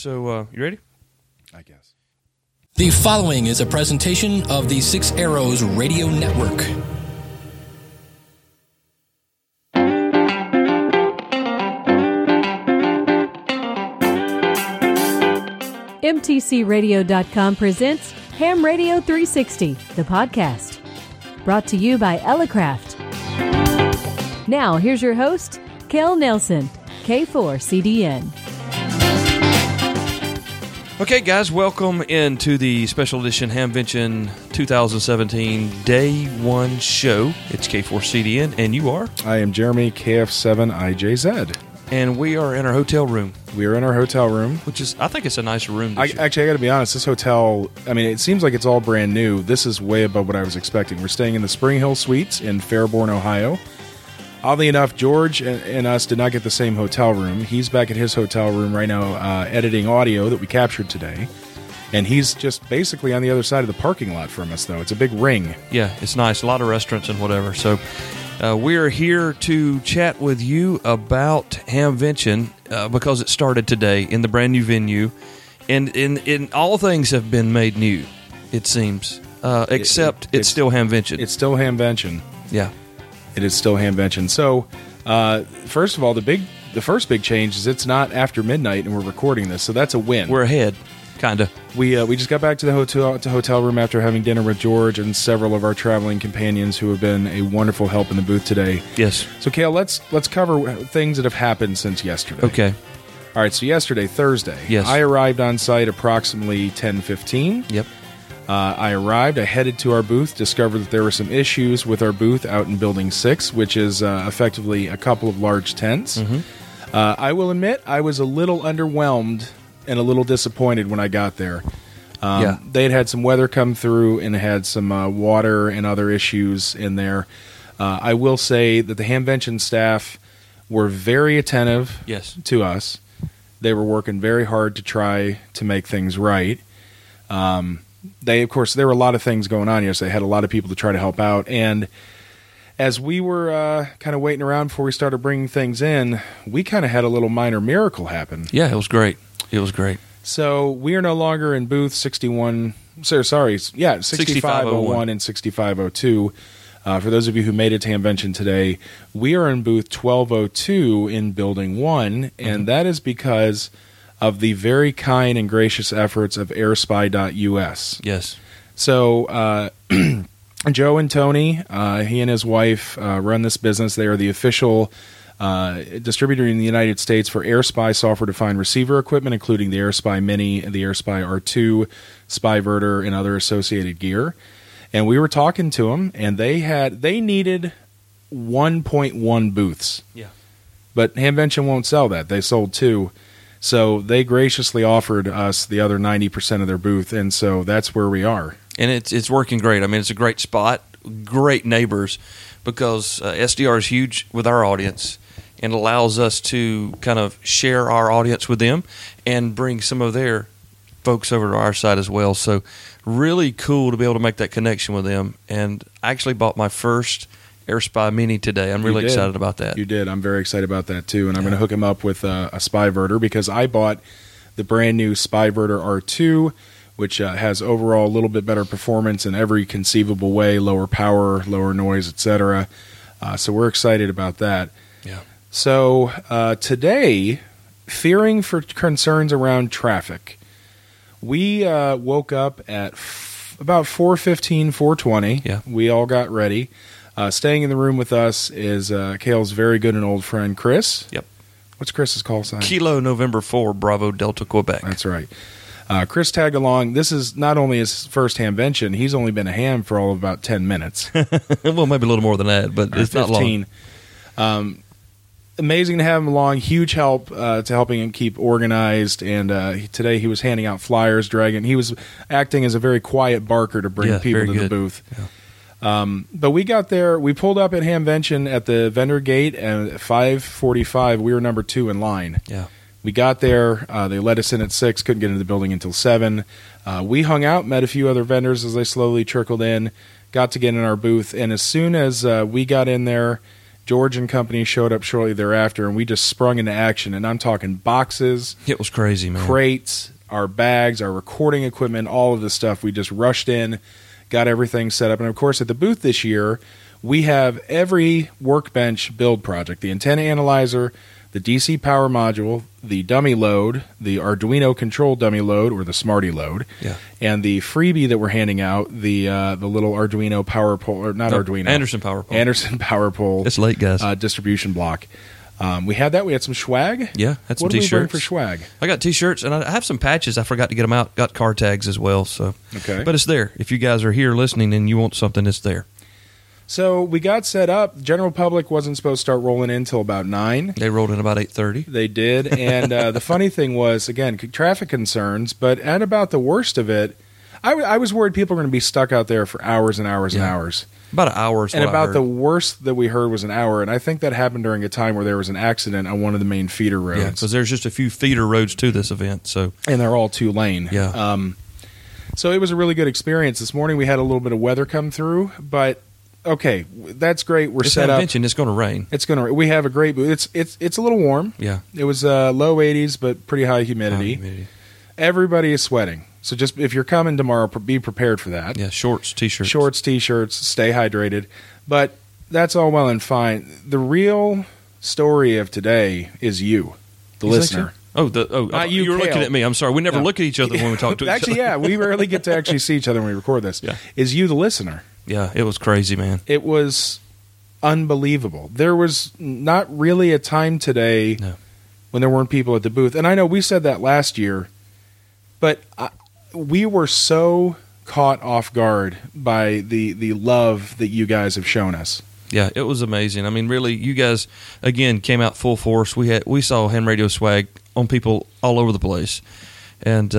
So, you ready? I guess. The following is a presentation of the Six Arrows Radio Network. MTCRadio.com presents Ham Radio 360, the podcast. Brought to you by Elecraft. Now, here's your host, Kel Nelson, K4CDN. Okay, guys, welcome into the special edition Hamvention 2017 Day 1 show. It's K4CDN, and you are? I am Jeremy, KF7IJZ. And we are in our hotel room. We are in our hotel room. Which is, I think it's a nice room. Actually, I got to be honest, this hotel, I mean, it seems like it's all brand new. This is way above what I was expecting. We're staying in the Spring Hill Suites in Fairborn, Ohio. Oddly enough, George and us did not get the same hotel room. He's back at his hotel room right now editing audio that we captured today. And he's just basically on the other side of the parking lot from us, though. It's a big ring. Yeah, it's nice. A lot of restaurants and whatever. So we are here to chat with you about Hamvention because it started today in the brand new venue. And in all things have been made new, it seems, except it's still Hamvention. It's still Hamvention. Yeah. It is still Hamvention. So, first of all, the first big change is it's not after midnight, and we're recording this, so that's a win. We're ahead, kind of. We just got back to the hotel room after having dinner with George and several of our traveling companions who have been a wonderful help in the booth today. Yes. So, Kale, let's cover things that have happened since yesterday. Okay. All right. So yesterday, Thursday, yes, I arrived on site approximately 10:15. Yep. I arrived, I headed to our booth, discovered that there were some issues with our booth out in Building 6, which is effectively a couple of large tents. Mm-hmm. I will admit, I was a little underwhelmed and a little disappointed when I got there. Yeah. They'd had some weather come through and had some water and other issues in there. I will say that the Hamvention staff were very attentive, yes, to us. They were working very hard to try to make things right. There were a lot of things going on here, so they had a lot of people to try to help out. And as we were kind of waiting around before we started bringing things in, we kind of had a little minor miracle happen. Yeah, it was great. It was great. So we are no longer in booth 6501 and 6502. For those of you who made it to Hamvention today, we are in booth 1202 in Building 1, and mm-hmm, that is because of the very kind and gracious efforts of airspy.us. Yes. So Joe and Tony, he and his wife run this business. They are the official distributor in the United States for Airspy software-defined receiver equipment, including the Airspy Mini, the Airspy R2, Spyverter, and other associated gear. And we were talking to them, and they needed 1.1 booths. Yeah. But Hamvention won't sell that. They sold 2. So they graciously offered us the other 90% of their booth, and so that's where we are. And it's working great. I mean, it's a great spot, great neighbors, because SDR is huge with our audience and allows us to kind of share our audience with them and bring some of their folks over to our side as well. So really cool to be able to make that connection with them. And I actually bought my first Airspy Mini today. I'm really excited about that. You did. I'm very excited about that, too. And I'm going to hook him up with a Spyverter, because I bought the brand new Spyverter R2, which has overall a little bit better performance in every conceivable way, lower power, lower noise, etc. So we're excited about that. Yeah. So today, fearing for concerns around traffic, we woke up at about 4:15, 4:20. Yeah. We all got ready. Staying in the room with us is Kale's very good and old friend, Chris. Yep. What's Chris's call sign? Kilo November 4, Bravo Delta, Quebec. That's right. Chris tagged along. This is not only his first Hamvention, he's only been a ham for all of about 10 minutes. Well, maybe a little more than that, but it's 15. Not long. Amazing to have him along. Huge help to helping him keep organized. And today he was handing out flyers, dragging. He was acting as a very quiet barker to bring people to the booth. Yeah. But we got there, we pulled up at Hamvention at the vendor gate at 5:45. We were number 2 in line. Yeah. We got there, they let us in at 6, couldn't get into the building until 7. We hung out, met a few other vendors as they slowly trickled in, got to get in our booth. And as soon as we got in there, George and company showed up shortly thereafter, and we just sprung into action. And I'm talking boxes. It was crazy, man. Crates, our bags, our recording equipment, all of this stuff. We just rushed in, got everything set up. And, of course, at the booth this year, we have every workbench build project, the antenna analyzer, the DC power module, the dummy load, the Arduino control dummy load, or the Smarty load, and the freebie that we're handing out, the little Arduino power pole, or not Arduino. Anderson power pole. Anderson power pole. It's late, guys. Distribution block. We had that. We had some swag. Yeah, had some t-shirts. What did we bring for swag? I got t-shirts, and I have some patches. I forgot to get them out. Got car tags as well. So okay. But it's there. If you guys are here listening and you want something, it's there. So we got set up. General public wasn't supposed to start rolling in until about 9. They rolled in about 8:30. They did. And the funny thing was, again, traffic concerns, but at about the worst of it, I was worried people were going to be stuck out there for hours and hours and hours. About an hour is what I heard. And about the worst that we heard was an hour, and I think that happened during a time where there was an accident on one of the main feeder roads. Yeah, because there's just a few feeder roads to this event. And they're all two-lane. Yeah. So it was a really good experience. This morning we had a little bit of weather come through, but... Okay, that's great. We're set up. It's going to rain. It's going to rain. We have a great booth. It's a little warm. Yeah. It was low 80s, but pretty high humidity. Everybody is sweating. So just if you're coming tomorrow, be prepared for that. Yeah, shorts, T-shirts. Shorts, T-shirts, stay hydrated. But that's all well and fine. The real story of today is you, the listener. You were looking at me. I'm sorry. We never look at each other when we talk to each other. Actually, yeah, we rarely get to actually see each other when we record this. Yeah. Is you, the listener. Yeah, it was crazy, man. It was unbelievable. There was not really a time today when there weren't people at the booth. And I know we said that last year, but we were so caught off guard by the love that you guys have shown us. Yeah, it was amazing. I mean, really, you guys, again, came out full force. We saw ham radio swag on people all over the place. And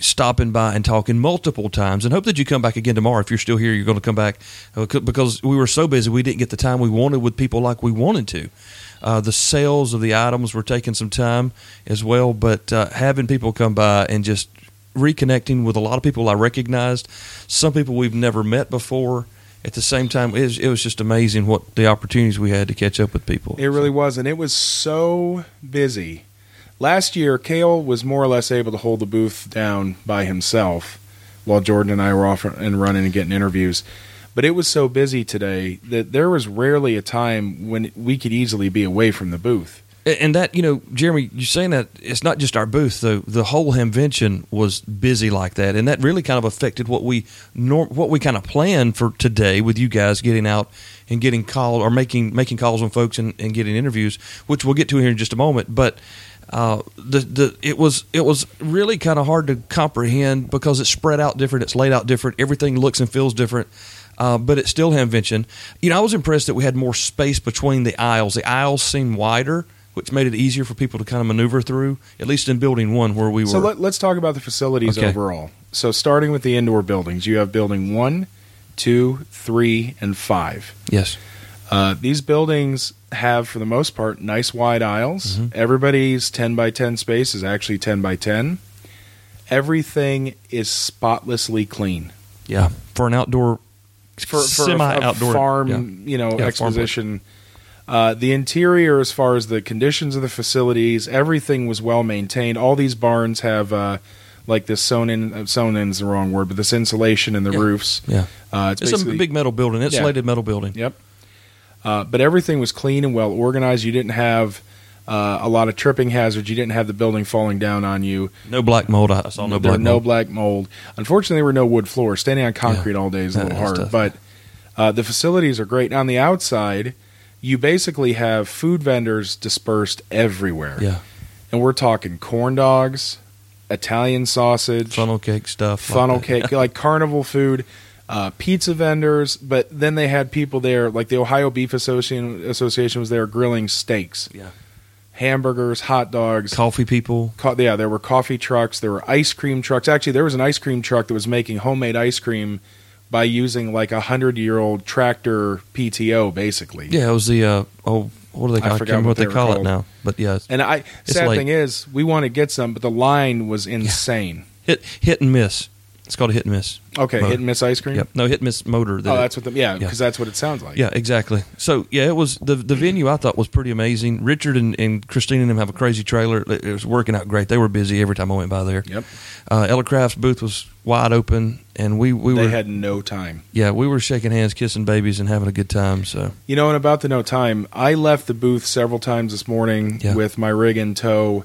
stopping by and talking multiple times, and hope that you come back again tomorrow. If you're still here, you're going to come back because we were so busy, we didn't get the time we wanted with people like we wanted to. The sales of the items were taking some time as well, but having people come by and just reconnecting with a lot of people I recognized, some people we've never met before. At the same time, it was just amazing what the opportunities we had to catch up with people. It really was, and it was so busy. Last year, Kale was more or less able to hold the booth down by himself while Jordan and I were off and running and getting interviews. But it was so busy today that there was rarely a time when we could easily be away from the booth. And that, you know, Jeremy, you're saying that it's not just our booth, though. The whole Hamvention was busy like that, and that really kind of affected what we kind of planned for today with you guys getting out and getting called or making calls on folks and getting interviews, which we'll get to here in just a moment. But it was really kind of hard to comprehend because it's spread out different, it's laid out different, everything looks and feels different. But it's still Hamvention. You know, I was impressed that we had more space between the aisles. The aisles seemed wider, which made it easier for people to kind of maneuver through, at least in Building 1 where we were. So let's talk about the facilities overall. So starting with the indoor buildings, you have Building 1, 2, 3, and 5. Yes. These buildings have, for the most part, nice wide aisles. Mm-hmm. Everybody's 10 by 10 space is actually 10 by 10. Everything is spotlessly clean. Yeah, for an outdoor... For semi-outdoor a farm, exposition. The interior, as far as the conditions of the facilities, everything was well maintained. All these barns have like this sewn in is the wrong word, but this insulation in the roofs. Yeah, it's a big metal building, insulated metal building. Yep. But everything was clean and well organized. You didn't have a lot of tripping hazards. You didn't have the building falling down on you. No black mold. I saw no black mold. No black mold. Unfortunately, there were no wood floors. Standing on concrete all day is a little hard. Tough. But the facilities are great. And on the outside, you basically have food vendors dispersed everywhere. Yeah. And we're talking corn dogs, Italian sausage. Funnel cake stuff. Like carnival food. Pizza vendors, but then they had people there, like the Ohio Beef Association was there grilling steaks. Yeah. Hamburgers, hot dogs. Coffee people. There were coffee trucks. There were ice cream trucks. Actually, there was an ice cream truck that was making homemade ice cream by using like a 100-year-old tractor PTO, basically. Yeah, it was the, what do they call it? I forgot what they call it now. But yeah. And sad thing is, we want to get some, but the line was insane. Hit and miss. It's called a hit and miss. Okay, motor. Hit and miss ice cream? Yep. No, hit and miss motor. That that's what the, because that's what it sounds like. Yeah, exactly. So, yeah, it was the venue I thought was pretty amazing. Richard and Christine and them have a crazy trailer. It was working out great. They were busy every time I went by there. Yep. Elecraft's booth was wide open, and we had no time. Yeah, we were shaking hands, kissing babies, and having a good time. So you know, and about the no time, I left the booth several times this morning with my rig in tow,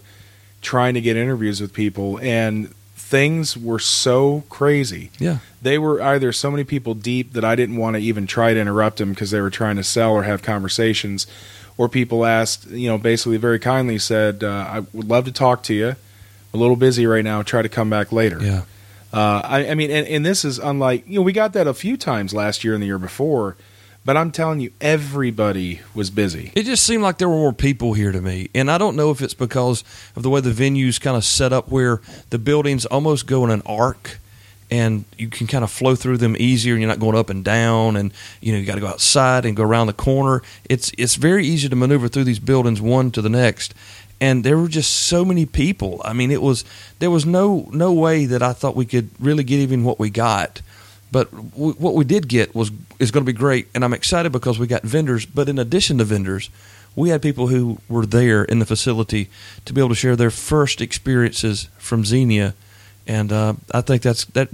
trying to get interviews with people, and things were so crazy. Yeah. They were either so many people deep that I didn't want to even try to interrupt them because they were trying to sell or have conversations, or people asked, you know, basically very kindly said, I would love to talk to you. I'm a little busy right now. Try to come back later. Yeah. I mean, and this is unlike, you know, we got that a few times last year and the year before, but I'm telling you, everybody was busy. It just seemed like there were more people here to me. And I don't know if it's because of the way the venue's kind of set up where the buildings almost go in an arc and you can kind of flow through them easier and you're not going up and down and, you know, you got to go outside and go around the corner. It's very easy to maneuver through these buildings one to the next. And there were just so many people. I mean, there was no way that I thought we could really get even what we got. But what we did get is going to be great, and I'm excited because we got vendors. But in addition to vendors, we had people who were there in the facility to be able to share their first experiences from Xenia, and I think that's that.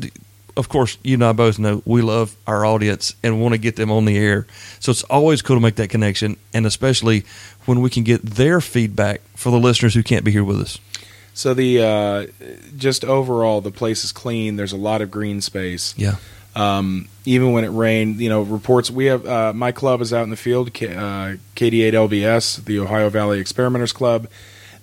Of course, you and I both know we love our audience and want to get them on the air. So it's always cool to make that connection, and especially when we can get their feedback for the listeners who can't be here with us. So the just overall, the place is clean. There's a lot of green space. Yeah. Even when it rained, you know, reports we have, my club is out in the field, KD8LBS, the Ohio Valley Experimenters Club.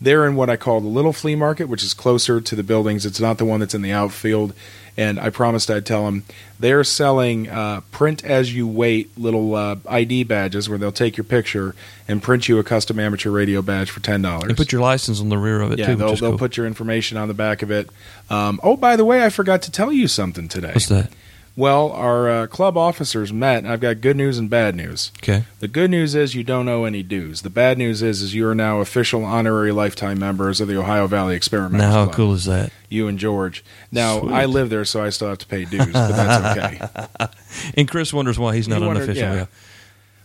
They're in what I call the little flea market, which is closer to the buildings. It's not the one that's in the outfield. And I promised I'd tell them they're selling, print as you wait little, ID badges where they'll take your picture and print you a custom amateur radio badge for $10. And put your license on the rear of it. Yeah, too, they'll put your information on the back of it. Oh, by the way, I forgot to tell you something today. What's that? Well, our club officers met, and I've got good news and bad news. Okay. The good news is you don't owe any dues. The bad news is you are now official honorary lifetime members of the Ohio Valley Experimenters Club. Now, how cool is that? You and George. Now, sweet. I live there, so I still have to pay dues, but that's okay. And Chris wonders why he's not an official. Yeah.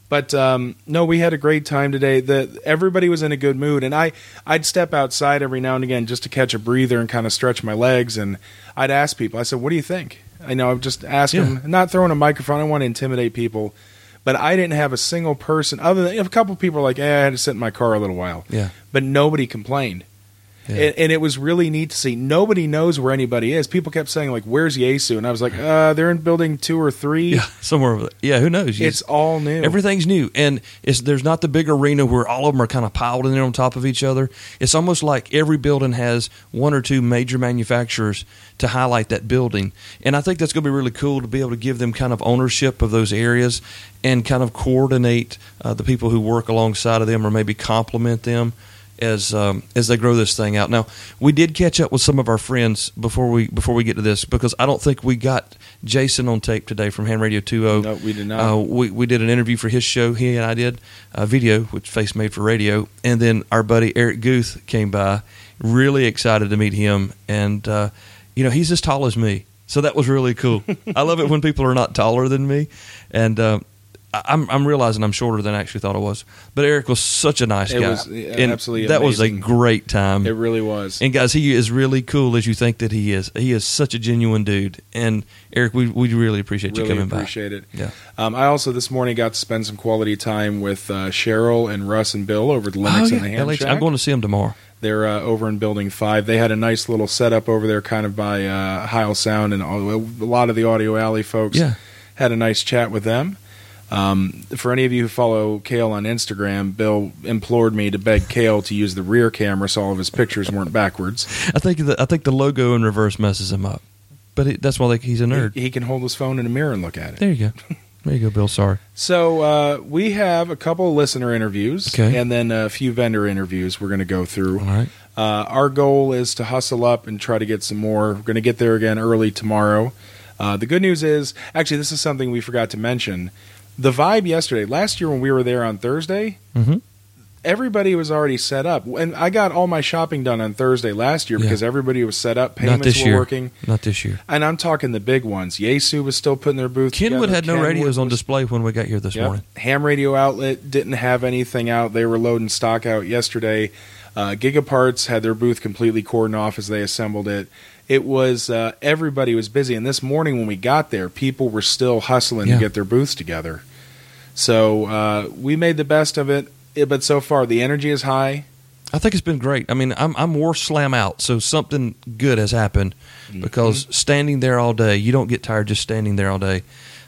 But, no, we had a great time today. Everybody was in a good mood, and I'd step outside every now and again just to catch a breather and kind of stretch my legs, and I'd ask people, I said, what do you think? I know I'm just asking them, not throwing a microphone. I want to intimidate people, but I didn't have a single person other than a couple of people like, I had to sit in my car a little while, but nobody complained. Yeah. And it was really neat to see. Nobody knows where anybody is. People kept saying like, where's Yaesu? And I was like, they're in building 2 or 3. Yeah, somewhere over there. Yeah, who knows? It's all new. Everything's new. And there's not the big arena where all of them are kind of piled in there on top of each other. It's almost like every building has 1 or 2 major manufacturers to highlight that building. And I think that's going to be really cool to be able to give them kind of ownership of those areas and kind of coordinate the people who work alongside of them or maybe complement them as they grow this thing out. Now, we did catch up with some of our friends before we get to this, because I don't think we got Jason on tape today from Ham Radio 2.0. No, we did not. We did an interview for his show, he and I did, a video, which Face Made for Radio, and then our buddy Eric Guth came by, really excited to meet him, and you know, he's as tall as me, so that was really cool. I love it when people are not taller than me, and I'm realizing I'm shorter than I actually thought I was. But Eric was such a nice guy. It was absolutely amazing. That was a great time. It really was. And, guys, he is really cool as you think that he is. He is such a genuine dude. And, Eric, we really appreciate you coming by. Really appreciate it. Yeah. I also this morning got to spend some quality time with Cheryl and Russ and Bill over at Linux and the Ham Shack. I'm going to see them tomorrow. They're over in Building 5. They had a nice little setup over there kind of by Heil Sound and a lot of the Audio Alley folks. Yeah. Had a nice chat with them. For any of you who follow Kale on Instagram, Bill implored me to beg Kale to use the rear camera so all of his pictures weren't backwards. I think the logo in reverse messes him up, but that's why he's a nerd. He can hold his phone in a mirror and look at it. There you go. There you go, Bill. Sorry. So we have a couple of listener interviews, and then a few vendor interviews we're going to go through. All right. Our goal is to hustle up and try to get some more. We're going to get there again early tomorrow. The good news is, actually, this is something we forgot to mention. The vibe yesterday, last year when we were there on Thursday, everybody was already set up. And I got all my shopping done on Thursday last year because everybody was set up. Payments were working. Not this year. And I'm talking the big ones. Yaesu was still putting their booth together. Kenwood had no radios on display when we got here this morning. Ham Radio Outlet didn't have anything out. They were loading stock out yesterday. Gigaparts had their booth completely cordoned off as they assembled it. It was everybody was busy, and this morning when we got there, people were still hustling to get their booths together. So we made the best of it, but so far the energy is high. I think it's been great. I mean, I'm more slam out, so something good has happened because standing there all day, you don't get tired just standing there all day.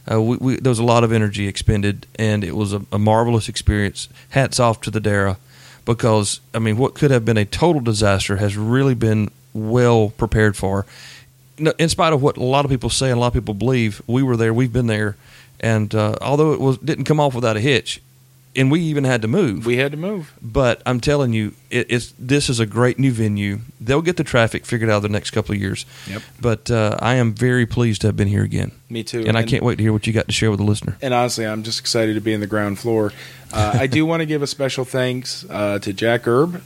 There was a lot of energy expended, and it was a marvelous experience. Hats off to the Dara. Because, I mean, what could have been a total disaster has really been well prepared for. In spite of what a lot of people say and a lot of people believe, we were there, we've been there, and although it didn't come off without a hitch, and we even had to move. We had to move. But I'm telling you, this is a great new venue. They'll get the traffic figured out the next couple of years. Yep. But I am very pleased to have been here again. Me too. And I can't wait to hear what you got to share with the listener. And honestly, I'm just excited to be in the ground floor. I do want to give a special thanks to Jack Erb,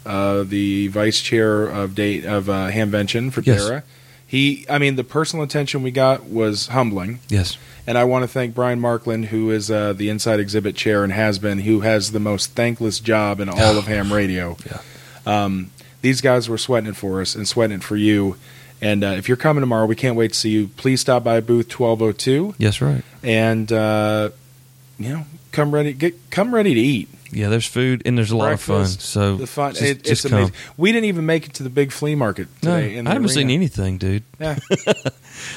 the vice chair of Hamvention for Dara. He, I mean, the personal attention we got was humbling. Yes. And I want to thank Brian Markland, who is the Inside Exhibit Chair and has been, who has the most thankless job in all of ham radio. Yeah. These guys were sweating it for us and sweating it for you. And if you're coming tomorrow, we can't wait to see you. Please stop by booth 1202. Yes, right. And, come ready to eat. Yeah, there's food and there's a lot of fun. So the fun, it's amazing. We didn't even make it to the big flea market today. No, I haven't seen anything, dude. Yeah.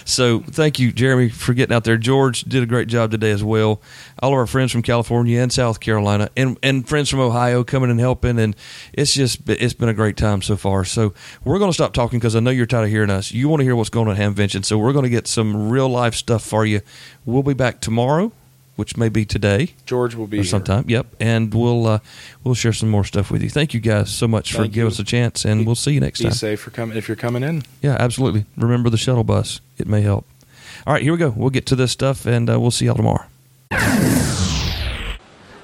So thank you, Jeremy, for getting out there. George did a great job today as well. All of our friends from California and South Carolina and friends from Ohio coming and helping. And it's been a great time so far. So we're going to stop talking because I know you're tired of hearing us. You want to hear what's going on at Hamvention. So we're going to get some real life stuff for you. We'll be back tomorrow, which may be today. George will be here sometime. Yep, and we'll share some more stuff with you. Thank you guys so much for giving us a chance, and we'll see you next time. Be safe if you're coming in. Yeah, absolutely. Remember the shuttle bus; it may help. All right, here we go. We'll get to this stuff, and we'll see y'all tomorrow.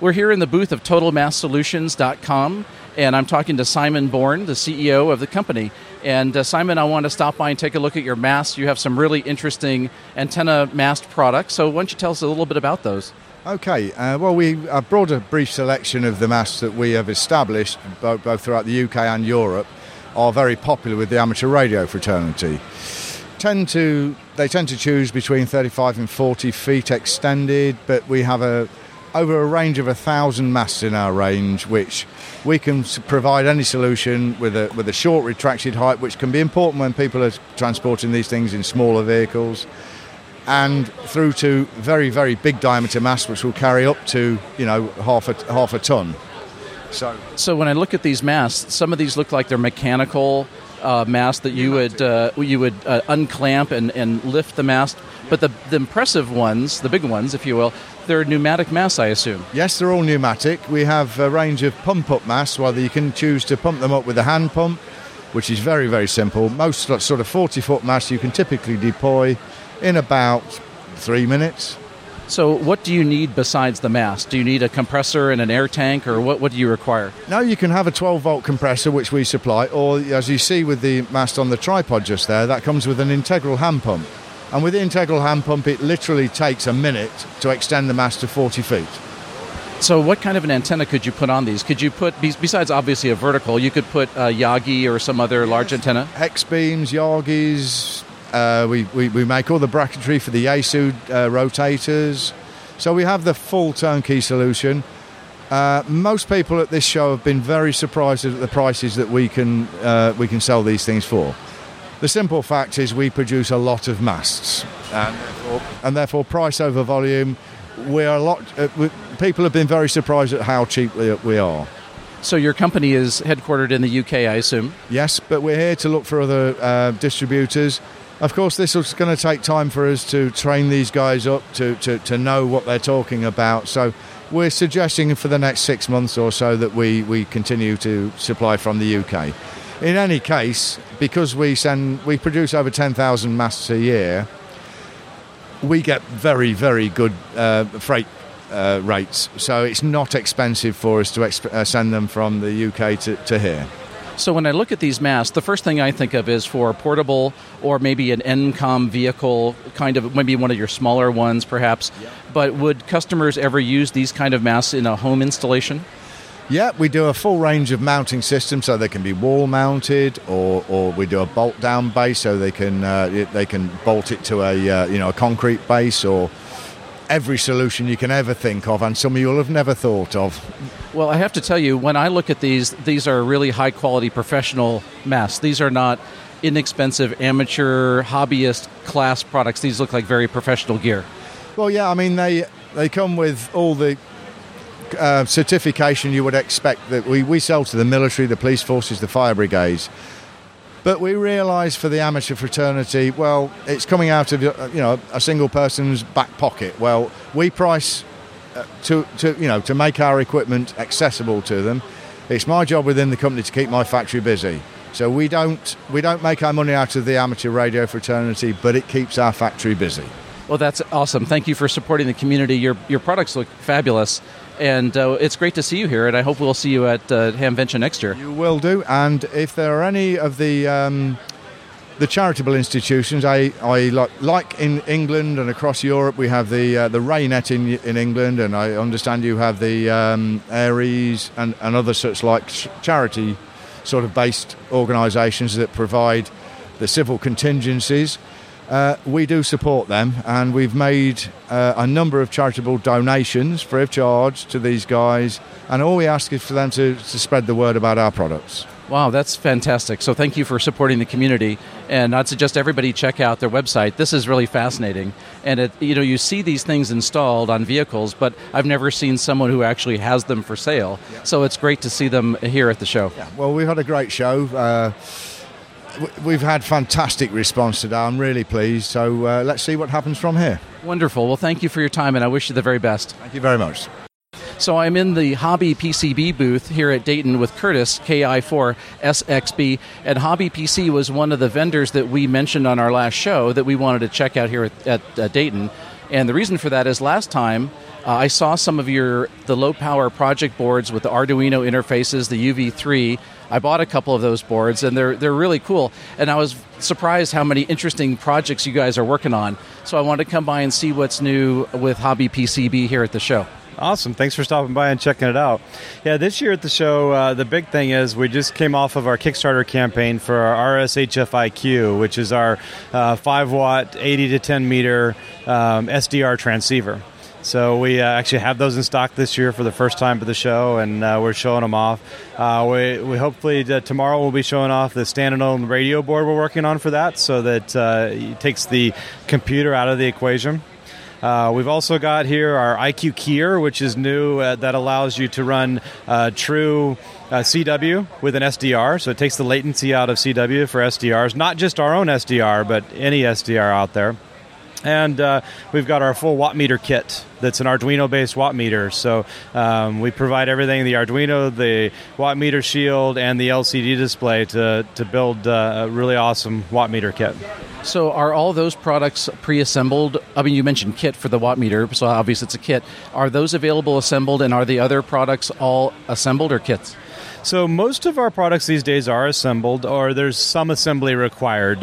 We're here in the booth of TotalMassSolutions.com, and I'm talking to Simon Bourne, the CEO of the company. And Simon, I want to stop by and take a look at your mast. You have some really interesting antenna mast products. So why don't you tell us a little bit about those? Okay. Well, we brought a brief selection of the masts that we have established, both throughout the UK and Europe, are very popular with the amateur radio fraternity. They tend to choose between 35 and 40 feet extended, but we have over a range of 1,000 masts in our range, which we can provide any solution with a short retracted height, which can be important when people are transporting these things in smaller vehicles, and through to very, very big diameter masts, which will carry up to half a ton. So when I look at these masts, some of these look like they're mechanical masts that you would unclamp and lift the mast. But the impressive ones, the big ones, if you will, they're pneumatic masts, I assume. Yes, they're all pneumatic. We have a range of pump-up masts, whether you can choose to pump them up with a hand pump, which is very, very simple. Most sort of 40-foot masts you can typically deploy in about 3 minutes. So what do you need besides the mast? Do you need a compressor and an air tank, or what do you require? No, you can have a 12-volt compressor, which we supply, or as you see with the mast on the tripod just there, that comes with an integral hand pump. And with the integral hand pump, it literally takes a minute to extend the mast to 40 feet. So what kind of an antenna could you put on these? Could you put, besides obviously a vertical, you could put a Yagi or some other large antenna? Hex beams, Yagis. We make all the bracketry for the Yaesu rotators. So we have the full turnkey solution. Most people at this show have been very surprised at the prices that we can sell these things for. The simple fact is we produce a lot of masts, and therefore price over volume. People have been very surprised at how cheaply we are. So your company is headquartered in the UK, I assume? Yes, but we're here to look for other distributors. Of course, this is going to take time for us to train these guys up to know what they're talking about. So we're suggesting for the next 6 months or so that we continue to supply from the UK. In any case, because we produce over 10,000 masts a year, we get very, very good freight rates. So it's not expensive for us to send them from the UK to here. So when I look at these masts, the first thing I think of is for a portable or maybe an NCOM vehicle, kind of maybe one of your smaller ones perhaps. Yeah. But would customers ever use these kind of masts in a home installation? Yeah, we do a full range of mounting systems, so they can be wall-mounted, or we do a bolt-down base, so they can bolt it to a concrete base, or every solution you can ever think of, and some you'll have never thought of. Well, I have to tell you, when I look at these are really high-quality professional masts. These are not inexpensive amateur hobbyist class products. These look like very professional gear. Well, yeah, I mean they come with all the certification you would expect that we sell to the military, the police forces, the fire brigades. But we realise for the amateur fraternity, well, it's coming out of a single person's back pocket. Well, we price to make our equipment accessible to them. It's my job within the company to keep my factory busy. So we don't make our money out of the amateur radio fraternity, but it keeps our factory busy. Well, that's awesome. Thank you for supporting the community. Your products look fabulous. And it's great to see you here, and I hope we'll see you at Hamvention next year. You will do, and if there are any of the charitable institutions, I like in England and across Europe, we have the Raynet in England, and I understand you have the Aries and other such like charity sort of based organisations that provide the civil contingencies. We do support them, and we've made a number of charitable donations free of charge to these guys, and all we ask is for them to spread the word about our products. Wow, that's fantastic. So thank you for supporting the community, and I'd suggest everybody check out their website. This is really fascinating, and you see these things installed on vehicles, but I've never seen someone who actually has them for sale, yeah. So it's great to see them here at the show. Yeah. Well, we've had a great show. We've had fantastic response today. I'm really pleased. So let's see what happens from here. Wonderful. Well, thank you for your time, and I wish you the very best. Thank you very much. So I'm in the Hobby PCB booth here at Dayton with Curtis, KI4SXB, and Hobby PC was one of the vendors that we mentioned on our last show that we wanted to check out here at Dayton. And the reason for that is last time I saw some of the low-power project boards with the Arduino interfaces, the UV3. I bought a couple of those boards, and they're really cool. And I was surprised how many interesting projects you guys are working on. So I wanted to come by and see what's new with Hobby PCB here at the show. Awesome. Thanks for stopping by and checking it out. Yeah, this year at the show, the big thing is we just came off of our Kickstarter campaign for our RSHFIQ, which is our 5-watt, 80 to 10-meter SDR transceiver. So we actually have those in stock this year for the first time for the show, and we're showing them off. We hopefully tomorrow we'll be showing off the standalone radio board we're working on for that, so that it takes the computer out of the equation. We've also got here our IQ Keyer, which is new, that allows you to run true CW with an SDR. So it takes the latency out of CW for SDRs, not just our own SDR, but any SDR out there. And we've got our full watt meter kit that's an Arduino-based watt meter. So we provide everything, the Arduino, the watt meter shield, and the LCD display to build a really awesome watt meter kit. So are all those products pre-assembled? I mean, you mentioned kit for the watt meter, so obviously it's a kit. Are those available assembled, and are the other products all assembled or kits? So most of our products these days are assembled, or there's some assembly required.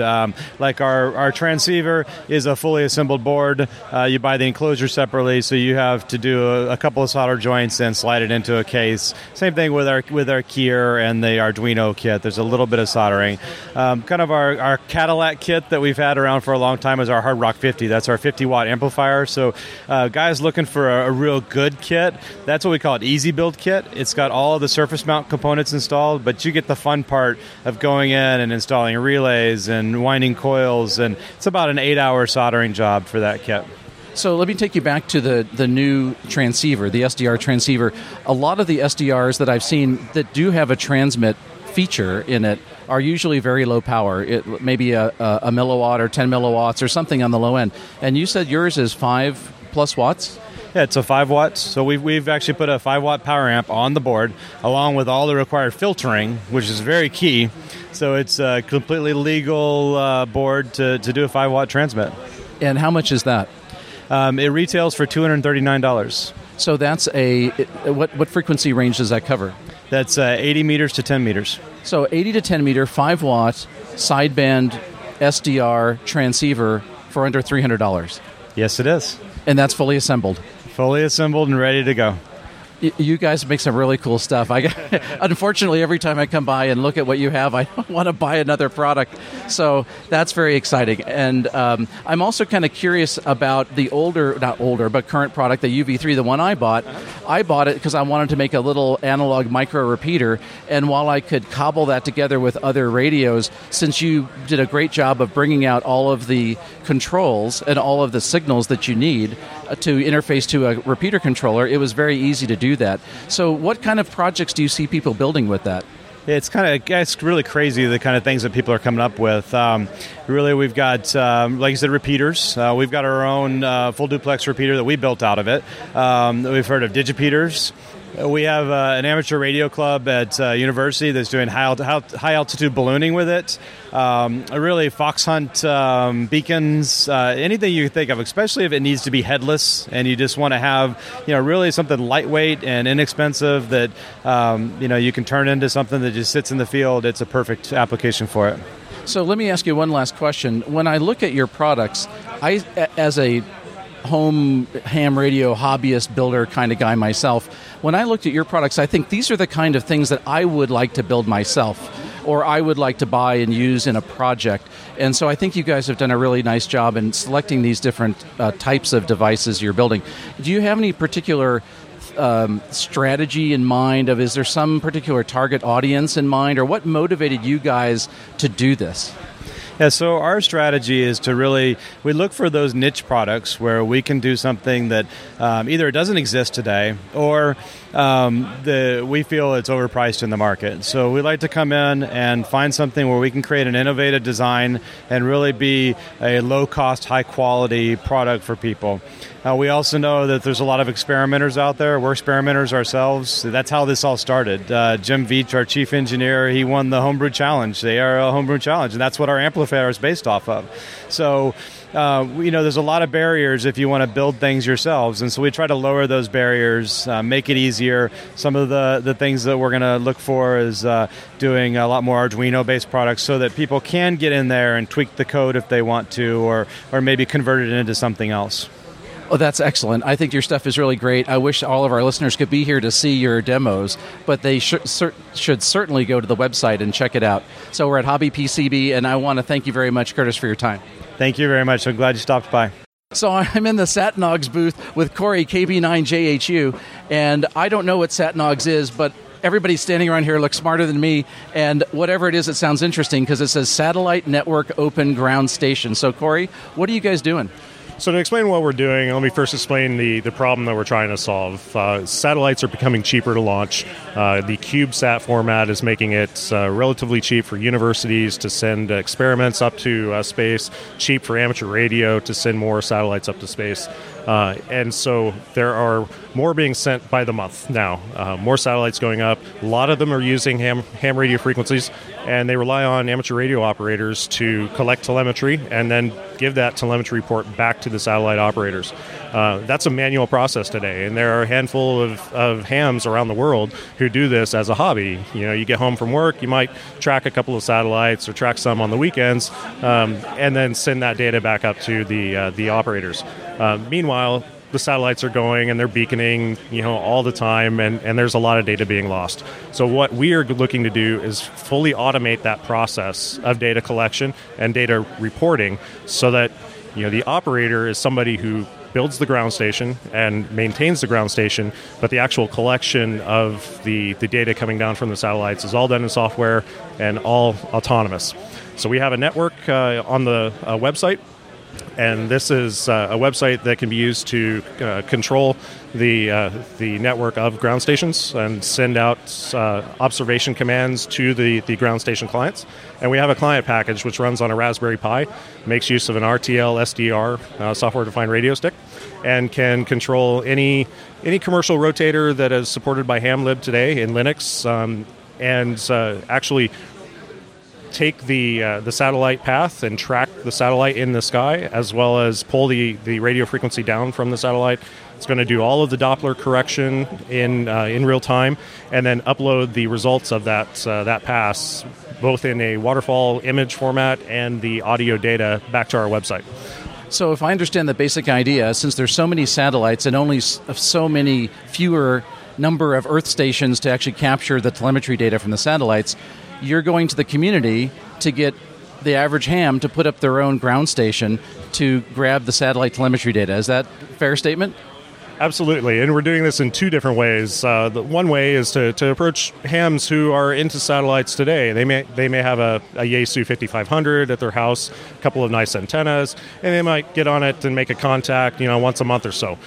Like our transceiver is a fully assembled board. You buy the enclosure separately, so you have to do a couple of solder joints and slide it into a case. Same thing with our Keyer and the Arduino kit. There's a little bit of soldering. Kind of our Cadillac kit that we've had around for a long time is our Hard Rock 50. That's our 50-watt amplifier. So guys looking for a real good kit, that's what we call an easy build kit. It's got all of the surface mount components installed, but you get the fun part of going in and installing relays and winding coils, and it's about an 8-hour soldering job for that kit. So let me take you back to the new transceiver, the SDR transceiver. A lot of the SDRs that I've seen that do have a transmit feature in it are usually very low power, maybe a milliwatt or 10 milliwatts or something on the low end. And you said yours is 5 plus watts? Yeah, it's a 5 watts. So we've actually put a 5-watt power amp on the board, along with all the required filtering, which is very key. So it's a completely legal board to do a 5-watt transmit. And how much is that? It retails for $239. So that's what frequency range does that cover? That's 80 meters to 10 meters. So 80 to 10 meter, 5 watt, sideband SDR transceiver for under $300. Yes, it is. And that's fully assembled. Fully assembled and ready to go. You guys make some really cool stuff. Unfortunately, every time I come by and look at what you have, I don't want to buy another product. So that's very exciting. And I'm also kind of curious about the current product, the UV3, the one I bought. I bought it because I wanted to make a little analog micro repeater. And while I could cobble that together with other radios, since you did a great job of bringing out all of the controls and all of the signals that you need to interface to a repeater controller, it was very easy to do that. So what kind of projects do you see people building with that? It's really crazy, the kind of things that people are coming up with. Really, we've got, like you said, repeaters. We've got our own full duplex repeater that we built out of it. We've heard of digipeaters. We have an amateur radio club at university that's doing high altitude ballooning with it. Really, fox hunt beacons, anything you can think of, especially if it needs to be headless and you just want to have, really something lightweight and inexpensive that, you can turn into something that just sits in the field. It's a perfect application for it. So let me ask you one last question. When I look at your products, as a home ham radio hobbyist builder kind of guy myself, when I looked at your products, I think these are the kind of things that I would like to build myself, or I would like to buy and use in a project. And so I think you guys have done a really nice job in selecting these different types of devices you're building. Do you have any particular strategy in mind? Is there some particular target audience in mind, or what motivated you guys to do this? Yeah, so our strategy is to we look for those niche products where we can do something that either it doesn't exist today or we feel it's overpriced in the market. So we like to come in and find something where we can create an innovative design and really be a low-cost, high-quality product for people. We also know that there's a lot of experimenters out there. We're experimenters ourselves. That's how this all started. Jim Veach, our chief engineer, he won the Homebrew Challenge, the ARL Homebrew Challenge, and that's what our amplifier is based off of. So, there's a lot of barriers if you want to build things yourselves, and so we try to lower those barriers, make it easier. Some of the things that we're going to look for is doing a lot more Arduino-based products so that people can get in there and tweak the code if they want to, or maybe convert it into something else. Oh, that's excellent. I think your stuff is really great. I wish all of our listeners could be here to see your demos, but they should certainly go to the website and check it out. So we're at Hobby PCB, and I want to thank you very much, Curtis, for your time. Thank you very much. I'm glad you stopped by. So I'm in the SatNogs booth with Corey, KB9JHU, and I don't know what SatNogs is, but everybody standing around here looks smarter than me, and whatever it is, it sounds interesting because it says Satellite Network Open Ground Station. So, Corey, what are you guys doing? So to explain what we're doing, let me first explain the problem that we're trying to solve. Satellites are becoming cheaper to launch. The CubeSat format is making it relatively cheap for universities to send experiments up to space, cheap for amateur radio to send more satellites up to space. And so there are more being sent by the month now, more satellites going up. A lot of them are using ham radio frequencies, and they rely on amateur radio operators to collect telemetry and then give that telemetry report back to the satellite operators. That's a manual process today, and there are a handful of hams around the world who do this as a hobby. You get home from work, you might track a couple of satellites or track some on the weekends, and then send that data back up to the operators. Meanwhile, the satellites are going and they're beaconing, all the time, and there's a lot of data being lost. So what we are looking to do is fully automate that process of data collection and data reporting so that, the operator is somebody who builds the ground station and maintains the ground station, but the actual collection of the data coming down from the satellites is all done in software and all autonomous. So we have a network on the website. And this is a website that can be used to control the network of ground stations and send out observation commands to the ground station clients. And we have a client package which runs on a Raspberry Pi, makes use of an RTL SDR, software-defined radio stick, and can control any commercial rotator that is supported by HamLib today in Linux, and actually take the satellite path and track the satellite in the sky, as well as pull the radio frequency down from the satellite It's going to do all of the Doppler correction in real time, and then upload the results of that pass, both in a waterfall image format and the audio data back to our website. So if I understand the basic idea, since there's so many satellites and only so many fewer number of Earth stations to actually capture the telemetry data from the satellites, you're going to the community to get the average ham to put up their own ground station to grab the satellite telemetry data. Is that a fair statement? Absolutely, and we're doing this in two different ways. One way is to approach hams who are into satellites today. They may have a Yaesu 5500 at their house, a couple of nice antennas, and they might get on it and make a contact, once a month or so.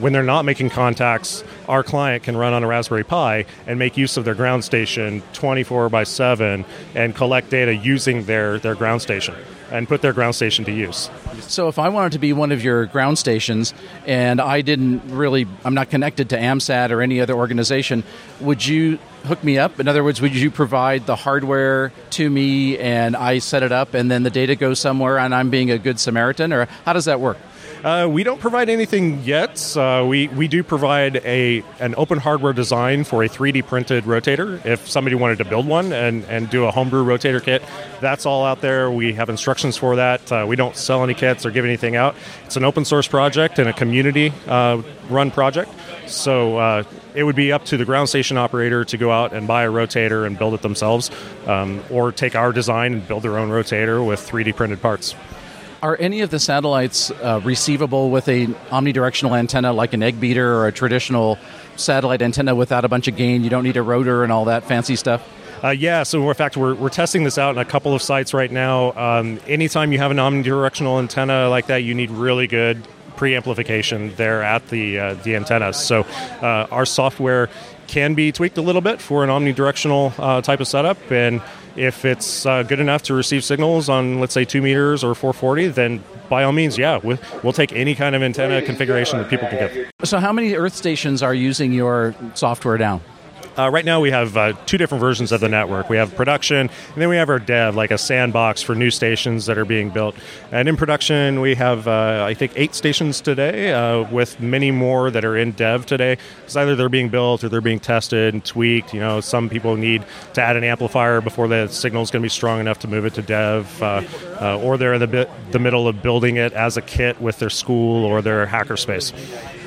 When they're not making contacts, our client can run on a Raspberry Pi and make use of their ground station 24/7 and collect data using their ground station and put their ground station to use. So if I wanted to be one of your ground stations and I'm not connected to AMSAT or any other organization, would you hook me up? In other words, would you provide the hardware to me and I set it up and then the data goes somewhere and I'm being a good Samaritan? Or how does that work? We don't provide anything yet. We do provide an open hardware design for a 3D printed rotator. If somebody wanted to build one and do a homebrew rotator kit, that's all out there. We have instructions for that. We don't sell any kits or give anything out. It's an open source project and a community run project. So it would be up to the ground station operator to go out and buy a rotator and build it themselves, or take our design and build their own rotator with 3D printed parts. Are any of the satellites receivable with an omnidirectional antenna like an egg beater or a traditional satellite antenna without a bunch of gain? You don't need a rotor and all that fancy stuff? Yeah, so in fact, we're testing this out in a couple of sites right now. Anytime you have an omnidirectional antenna like that, you need really good pre-amplification there at the antenna. So our software can be tweaked a little bit for an omnidirectional type of setup, and if it's good enough to receive signals on, let's say, 2 meters or 440, then by all means, yeah, we'll take any kind of antenna configuration that people can give. So how many Earth stations are using your software now? Right now we have two different versions of the network. We have production, and then we have our dev, like a sandbox for new stations that are being built. And in production, we have, 8 stations today, with many more that are in dev today. Because either they're being built or they're being tested and tweaked. Some people need to add an amplifier before the signal's going to be strong enough to move it to dev. Or they're in the middle of building it as a kit with their school or their hacker space.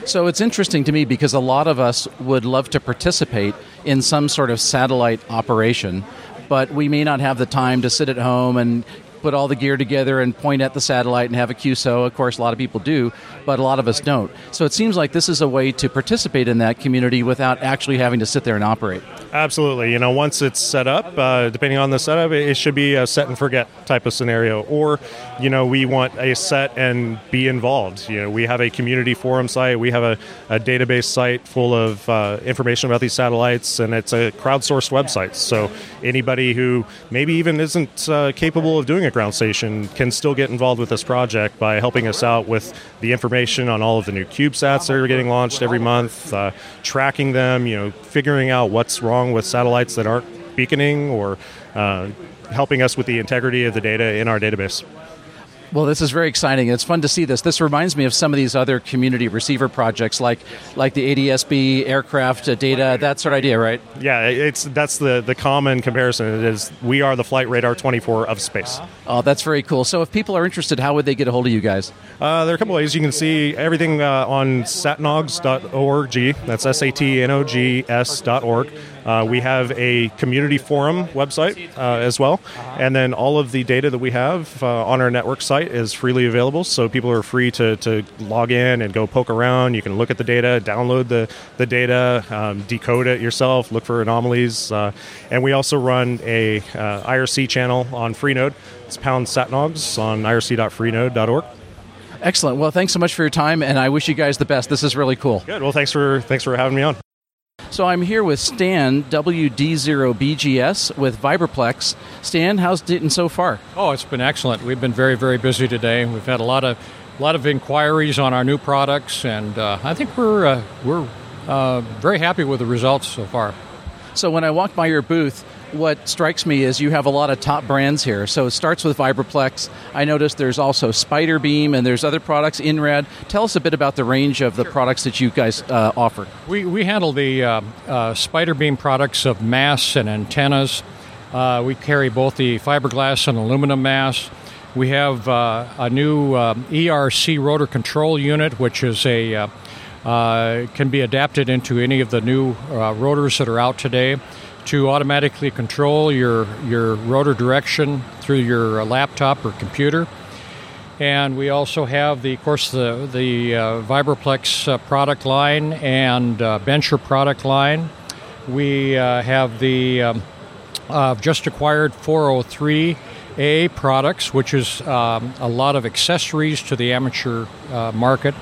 So it's interesting to me because a lot of us would love to participate in some sort of satellite operation, but we may not have the time to sit at home and put all the gear together and point at the satellite and have a QSO. Of course, a lot of people do, but a lot of us don't. So it seems like this is a way to participate in that community without actually having to sit there and operate. Absolutely. Once it's set up, depending on the setup, it should be a set and forget type of scenario. Or, we want a set and be involved. We have a community forum site. We have a database site full of information about these satellites, and it's a crowdsourced website. So anybody who maybe even isn't capable of doing a ground station can still get involved with this project by helping us out with the information on all of the new CubeSats that are getting launched every month, tracking them, figuring out what's wrong with satellites that aren't beaconing, or helping us with the integrity of the data in our database. Well, this is very exciting. It's fun to see this. This reminds me of some of these other community receiver projects like the ADS-B, aircraft data, that sort of idea, right? Yeah, that's the common comparison. It is, we are the Flight Radar 24 of space. Oh, that's very cool. So if people are interested, how would they get a hold of you guys? There are a couple ways. You can see everything on satnogs.org. That's SATNOGS.org. We have a community forum website as well. And then all of the data that we have on our network site is freely available, so people are free to log in and go poke around. You can look at the data, download the data, decode it yourself, look for anomalies. And we also run a IRC channel on Freenode. It's #SatNogs on irc.freenode.org. Excellent. Well, thanks so much for your time, and I wish you guys the best. This is really cool. Good. Well, thanks for having me on. So I'm here with Stan, WD0BGS, with Vibroplex. Stan, how's it so far? Oh, it's been excellent. We've been very, very busy today. We've had a lot of inquiries on our new products, and I think we're very happy with the results so far. So when I walked by your booth, what strikes me is you have a lot of top brands here. So it starts with Vibroplex. I noticed there's also Spider Beam, and there's other products, InRad. Tell us a bit about the range of the products that you guys offer. We handle the Spider Beam products of masts and antennas. We carry both the fiberglass and aluminum masts. We have a new ERC rotor control unit, which is a can be adapted into any of the new rotors that are out today to automatically control your rotor direction through your laptop or computer. And we also have, of course, the Vibroplex product line and Venture product line. We have the just acquired 403A products, which is a lot of accessories to the amateur market.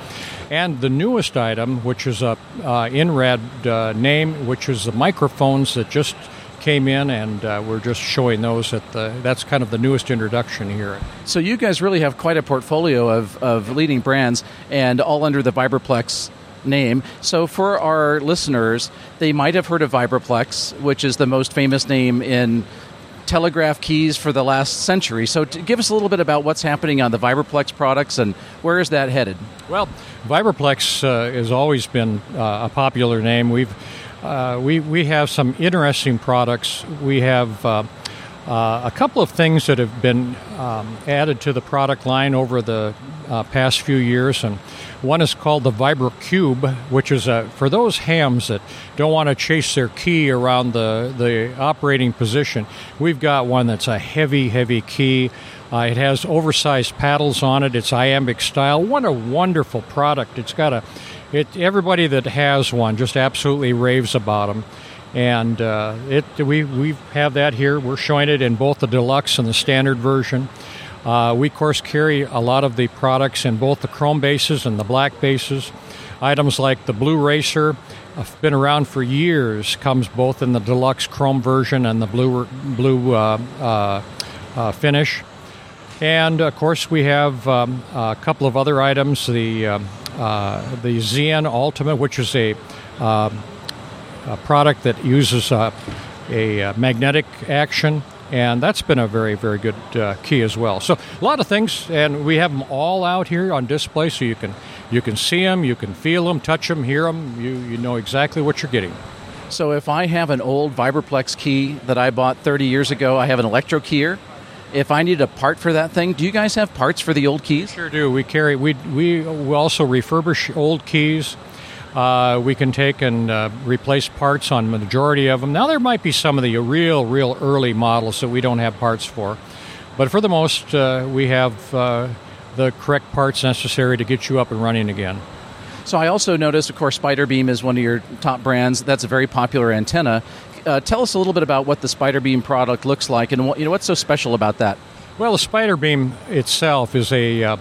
And the newest item, which is a InRad name, which is the microphones that just came in, and we're just showing those at the. That's kind of the newest introduction here. So you guys really have quite a portfolio of leading brands, and all under the Vibroplex name. So for our listeners, they might have heard of Vibroplex, which is the most famous name in telegraph keys for the last century. So give us a little bit about what's happening on the Vibroplex products and where is that headed? Well, Vibroplex has always been a popular name. We have some interesting products. We have a couple of things that have been added to the product line over the past few years, and one is called the VibroCube, which is for those hams that don't want to chase their key around the operating position. We've got one that's a heavy key. It has oversized paddles on it. It's iambic style. What a wonderful product! It's got everybody that has one just absolutely raves about them. And we have that here. We're showing it in both the deluxe and the standard version. We, of course, carry a lot of the products in both the chrome bases and the black bases. Items like the Blue Racer, been around for years, comes both in the deluxe chrome version and the blue finish. And, of course, we have a couple of other items. The ZN Ultimate, which is a product that uses a magnetic action. And that's been a very good key as well. So a lot of things, and we have them all out here on display, so you can see them, you can feel them, touch them, hear them. You know exactly what you're getting. So if I have an old Vibroplex key that I bought 30 years ago, I have an electro keyer. If I need a part for that thing, do you guys have parts for the old keys? Sure do. We carry. We also refurbish old keys. We can take and replace parts on the majority of them. Now, there might be some of the real early models that we don't have parts for. But for the most, we have the correct parts necessary to get you up and running again. So I also noticed, of course, Spider Beam is one of your top brands. That's a very popular antenna. Tell us a little bit about what the Spider Beam product looks like and what's so special about that. Well, the Spider Beam itself is a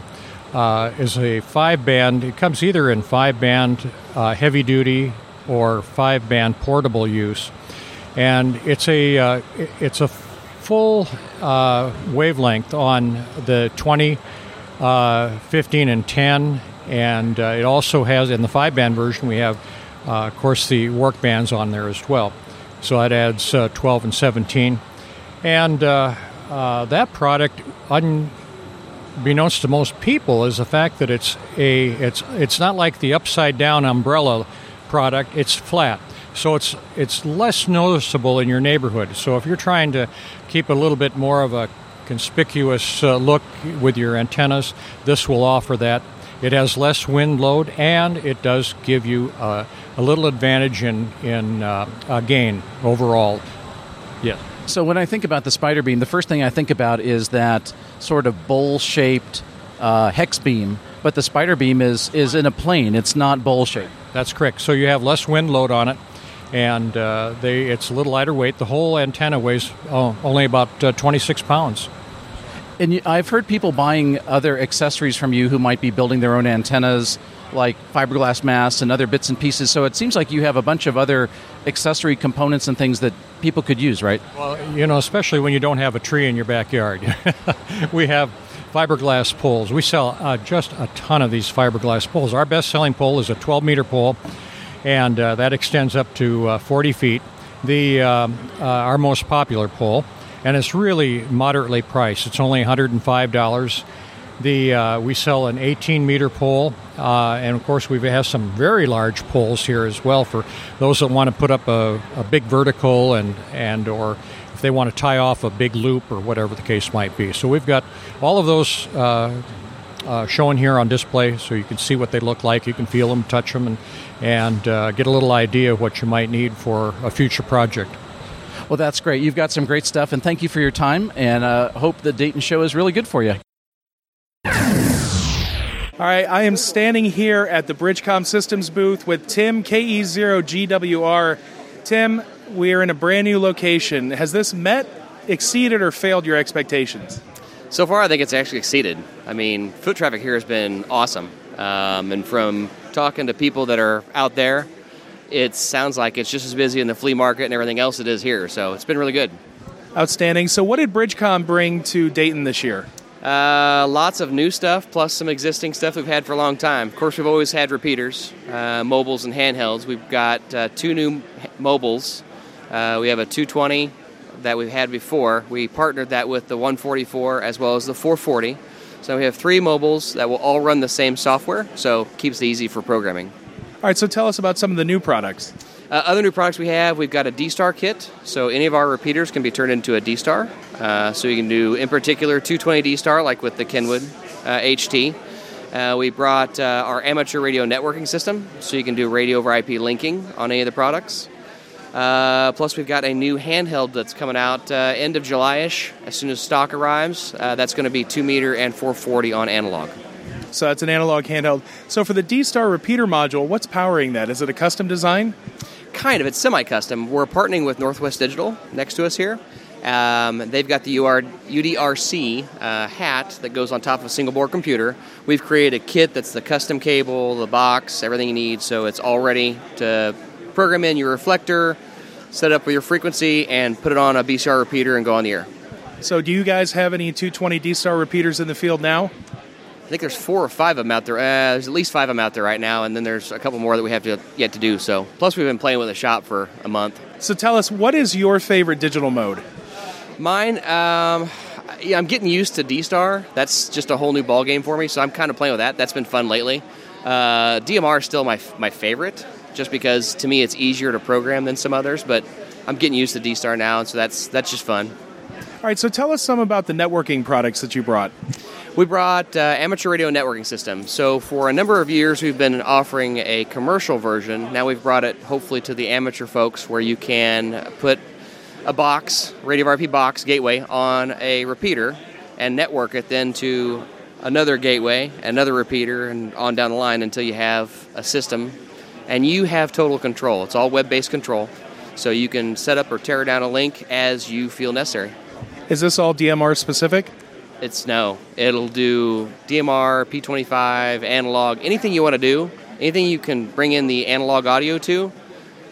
five-band. It comes either in five-band heavy-duty or five-band portable use, and it's a full wavelength on the 20, 15, and 10, and it also has in the five-band version we have, of course, the work bands on there as well. So that adds 12 and 17, and that product unbeknownst to most people is the fact that it's not like the upside down umbrella product. It's flat, so it's less noticeable in your neighborhood. So if you're trying to keep a little bit more of a conspicuous look with your antennas, this will offer that. It has less wind load, and it does give you a little advantage in gain overall. Yes. So when I think about the Spider Beam, the first thing I think about is that sort of bowl-shaped hex beam, but the Spider Beam is in a plane. It's not bowl-shaped. That's correct. So you have less wind load on it, and it's a little lighter weight. The whole antenna weighs only about 26 pounds. And I've heard people buying other accessories from you who might be building their own antennas, like fiberglass masts and other bits and pieces. So it seems like you have a bunch of other accessory components and things that people could use, right? Well, especially when you don't have a tree in your backyard. We have fiberglass poles. We sell just a ton of these fiberglass poles. Our best-selling pole is a 12-meter pole, and that extends up to 40 feet. our most popular pole, and it's really moderately priced. It's only $105. We sell an 18-meter pole, and of course we have some very large poles here as well for those that want to put up a big vertical and or if they want to tie off a big loop or whatever the case might be. So we've got all of those shown here on display, so you can see what they look like. You can feel them, touch them, and get a little idea of what you might need for a future project. Well, that's great. You've got some great stuff, and thank you for your time, and hope the Dayton show is really good for you. All right, I am standing here at the Bridgecom Systems booth with Tim, KE0GWR. Tim, we are in a brand new location. Has this met, exceeded, or failed your expectations? So far, I think it's actually exceeded. I mean, foot traffic here has been awesome. And from talking to people that are out there, it sounds like it's just as busy in the flea market and everything else it is here. So it's been really good. Outstanding. So what did Bridgecom bring to Dayton this year? Lots of new stuff, plus some existing stuff we've had for a long time. Of course, we've always had repeaters, mobiles and handhelds. We've got two new mobiles. We have a 220 that we've had before. We partnered that with the 144 as well as the 440. So we have three mobiles that will all run the same software, so keeps it easy for programming. All right, so tell us about some of the new products. Other new products we have, we've got a D-Star kit, so any of our repeaters can be turned into a D-Star. So you can do, in particular, 220 D-Star, like with the Kenwood HT. We brought our amateur radio networking system, so you can do radio over IP linking on any of the products. Plus, we've got a new handheld that's coming out end of July-ish, as soon as stock arrives. That's going to be 2-meter and 440 on analog. So that's an analog handheld. So for the D-Star repeater module, what's powering that? Is it a custom design? Kind of. It's semi-custom. We're partnering with Northwest Digital next to us here. They've got the UDRC hat that goes on top of a single-board computer. We've created a kit that's the custom cable, the box, everything you need, so it's all ready to program in your reflector, set up with your frequency, and put it on a BCR repeater and go on the air. So do you guys have any 220 D-Star repeaters in the field now? I think there's 4 or 5 of them out there. There's at least 5 of them out there right now, and then there's a couple more that we have yet to do. So, plus, we've been playing with the shop for a month. So tell us, what is your favorite digital mode? Mine, I'm getting used to D-Star. That's just a whole new ballgame for me, so I'm kind of playing with that. That's been fun lately. DMR is still my favorite, just because, to me, it's easier to program than some others, but I'm getting used to D-Star now, and so that's just fun. All right, so tell us some about the networking products that you brought. We brought amateur radio networking system. So for a number of years, we've been offering a commercial version. Now we've brought it, hopefully, to the amateur folks, where you can put a box, radio RP box gateway, on a repeater and network it then to another gateway, another repeater, and on down the line until you have a system. And you have total control. It's all web-based control. So you can set up or tear down a link as you feel necessary. Is this all DMR specific? It'll do DMR, P25, analog, anything you want to do, anything you can bring in the analog audio to,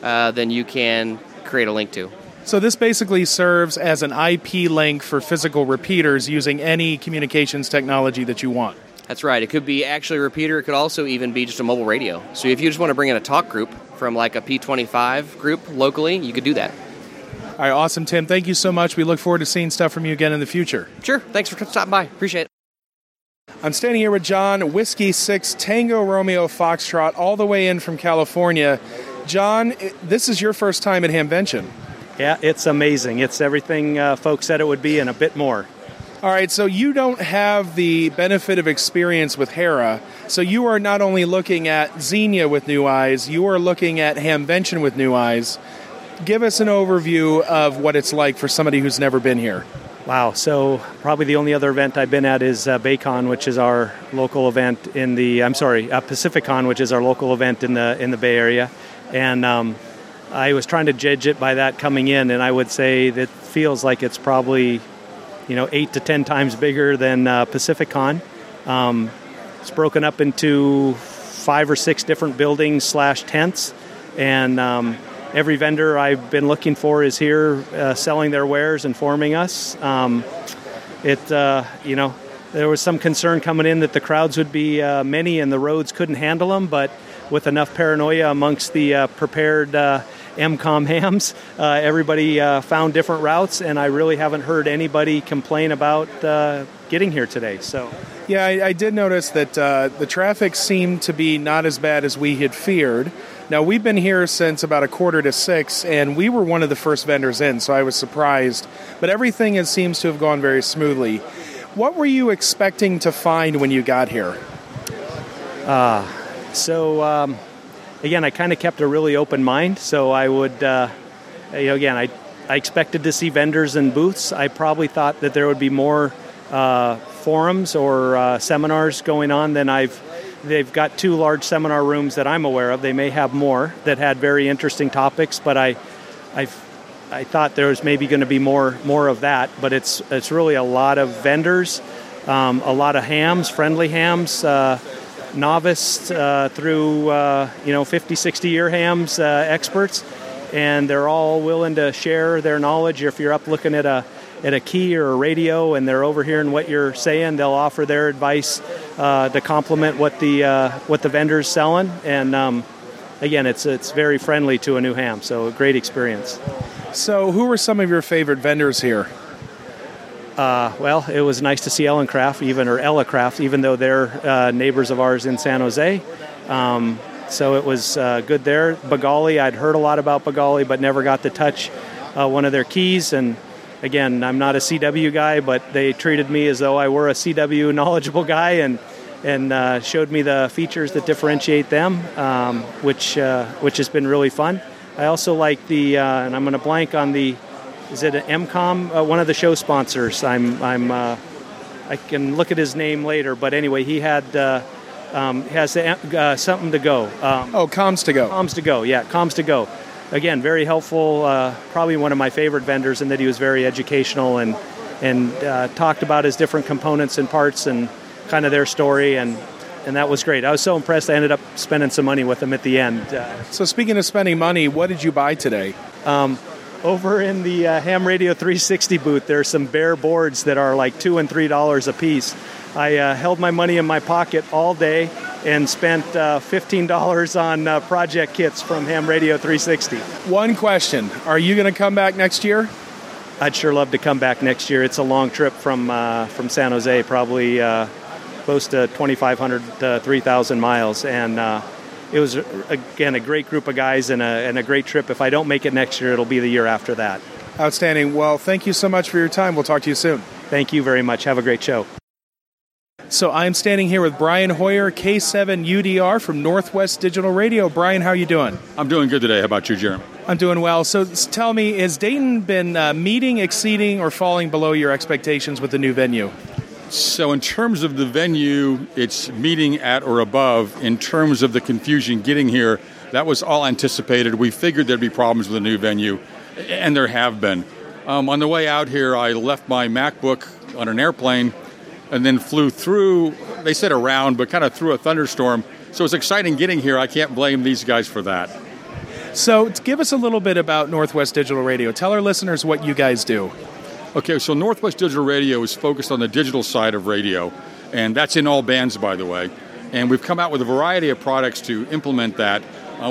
then you can create a link to. So this basically serves as an IP link for physical repeaters using any communications technology that you want. That's right. It could be actually a repeater. It could also even be just a mobile radio. So if you just want to bring in a talk group from like a P25 group locally, you could do that. All right, awesome, Tim. Thank you so much. We look forward to seeing stuff from you again in the future. Sure. Thanks for stopping by. Appreciate it. I'm standing here with John, Whiskey 6, Tango Romeo Foxtrot, all the way in from California. John, this is your first time at Hamvention. Yeah, it's amazing. It's everything folks said it would be and a bit more. All right, so you don't have the benefit of experience with Hera, so you are not only looking at Xenia with new eyes, you are looking at Hamvention with new eyes. Give us an overview of what it's like for somebody who's never been here. Wow. So probably the only other event I've been at is BayCon, which is our local event in the, PacificCon, which is our local event in the Bay Area. And I was trying to judge it by that coming in, and I would say that feels like it's probably, 8 to 10 times bigger than PacificCon. It's broken up into 5 or 6 different buildings / tents, and every vendor I've been looking for is here selling their wares, informing us. There was some concern coming in that the crowds would be many and the roads couldn't handle them, but with enough paranoia amongst the prepared MCOM hams. Everybody found different routes, and I really haven't heard anybody complain about getting here today. So, yeah, I did notice that the traffic seemed to be not as bad as we had feared. Now, we've been here since about 5:45, and we were one of the first vendors in, so I was surprised. But everything seems to have gone very smoothly. What were you expecting to find when you got here? Again, I kind of kept a really open mind, so I would, I expected to see vendors and booths. I probably thought that there would be more forums or seminars going on than They've got 2 large seminar rooms that I'm aware of. They may have more that had very interesting topics, but I thought there was maybe going to be more of that. But it's really a lot of vendors, a lot of hams, friendly hams, novice through 50, 60-year hams, experts, and they're all willing to share their knowledge. If you're up looking at a key or a radio and they're overhearing what you're saying, they'll offer their advice to complement what the vendor's selling. And again, it's very friendly to a new ham, so a great experience. So who were some of your favorite vendors here? Well, it was nice to see Elecraft, even though they're neighbors of ours in San Jose. So it was good there. Begali, I'd heard a lot about Begali, but never got to touch one of their keys. And again, I'm not a CW guy, but they treated me as though I were a CW knowledgeable guy and showed me the features that differentiate them, which has been really fun. I also like and I'm going to blank on is it an MCOM? One of the show sponsors. I can look at his name later, but anyway, he had has something to go. Comms to go. Comms to go. Yeah, Comms to go. Again, very helpful, probably one of my favorite vendors in that he was very educational and talked about his different components and parts and kind of their story, and that was great. I was so impressed I ended up spending some money with him at the end. So speaking of spending money, what did you buy today? Over in the Ham Radio 360 booth, there's some bare boards that are like $2 and $3 a piece. I held my money in my pocket all day and spent $15 on project kits from Ham Radio 360. One question. Are you going to come back next year? I'd sure love to come back next year. It's a long trip from San Jose, probably close to 2,500 to 3,000 miles. And it was, again, a great group of guys and a great trip. If I don't make it next year, it'll be the year after that. Outstanding. Well, thank you so much for your time. We'll talk to you soon. Thank you very much. Have a great show. So I'm standing here with Brian Hoyer, K7UDR from Northwest Digital Radio. Brian, how are you doing? I'm doing good today. How about you, Jeremy? I'm doing well. So tell me, has Dayton been meeting, exceeding, or falling below your expectations with the new venue? So in terms of the venue, it's meeting at or above. In terms of the confusion getting here, that was all anticipated. We figured there'd be problems with the new venue, and there have been. On the way out here, I left my MacBook on an airplane, and then flew through, they said around, but kind of through a thunderstorm. So it's exciting getting here. I can't blame these guys for that. So give us a little bit about Northwest Digital Radio. Tell our listeners what you guys do. Okay, so Northwest Digital Radio is focused on the digital side of radio, and that's in all bands, by the way. And we've come out with a variety of products to implement that.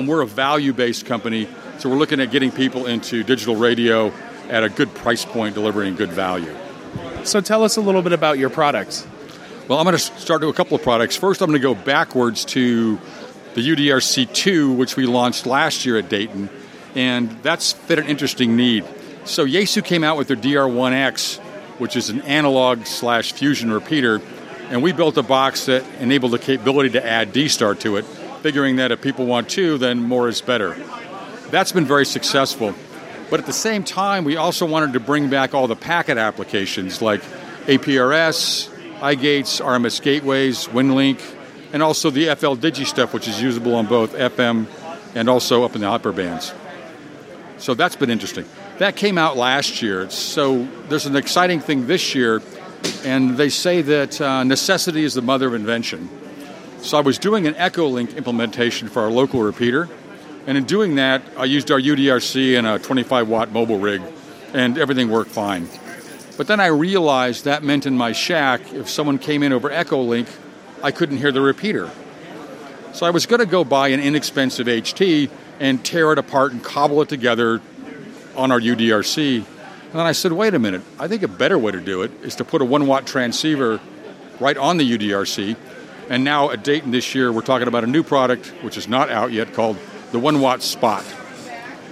We're a value-based company, so we're looking at getting people into digital radio at a good price point, delivering good value. So tell us a little bit about your products. Well, I'm going to start with a couple of products. First, I'm going to go backwards to the UDRC2, which we launched last year at Dayton, and that's fit an interesting need. So Yaesu came out with their DR1X, which is an analog/fusion repeater, and we built a box that enabled the capability to add D-Star to it, figuring that if people want 2, then more is better. That's been very successful. But at the same time, we also wanted to bring back all the packet applications like APRS, iGates, RMS gateways, WinLink, and also the FL Digi stuff, which is usable on both FM and also up in the upper bands. So that's been interesting. That came out last year. So there's an exciting thing this year, and they say that necessity is the mother of invention. So I was doing an EchoLink implementation for our local repeater, and in doing that, I used our UDRC and a 25-watt mobile rig, and everything worked fine. But then I realized that meant in my shack, if someone came in over EchoLink, I couldn't hear the repeater. So I was going to go buy an inexpensive HT and tear it apart and cobble it together on our UDRC. And then I said, wait a minute, I think a better way to do it is to put a 1-watt transceiver right on the UDRC. And now at Dayton this year, we're talking about a new product, which is not out yet, called the 1-watt Spot.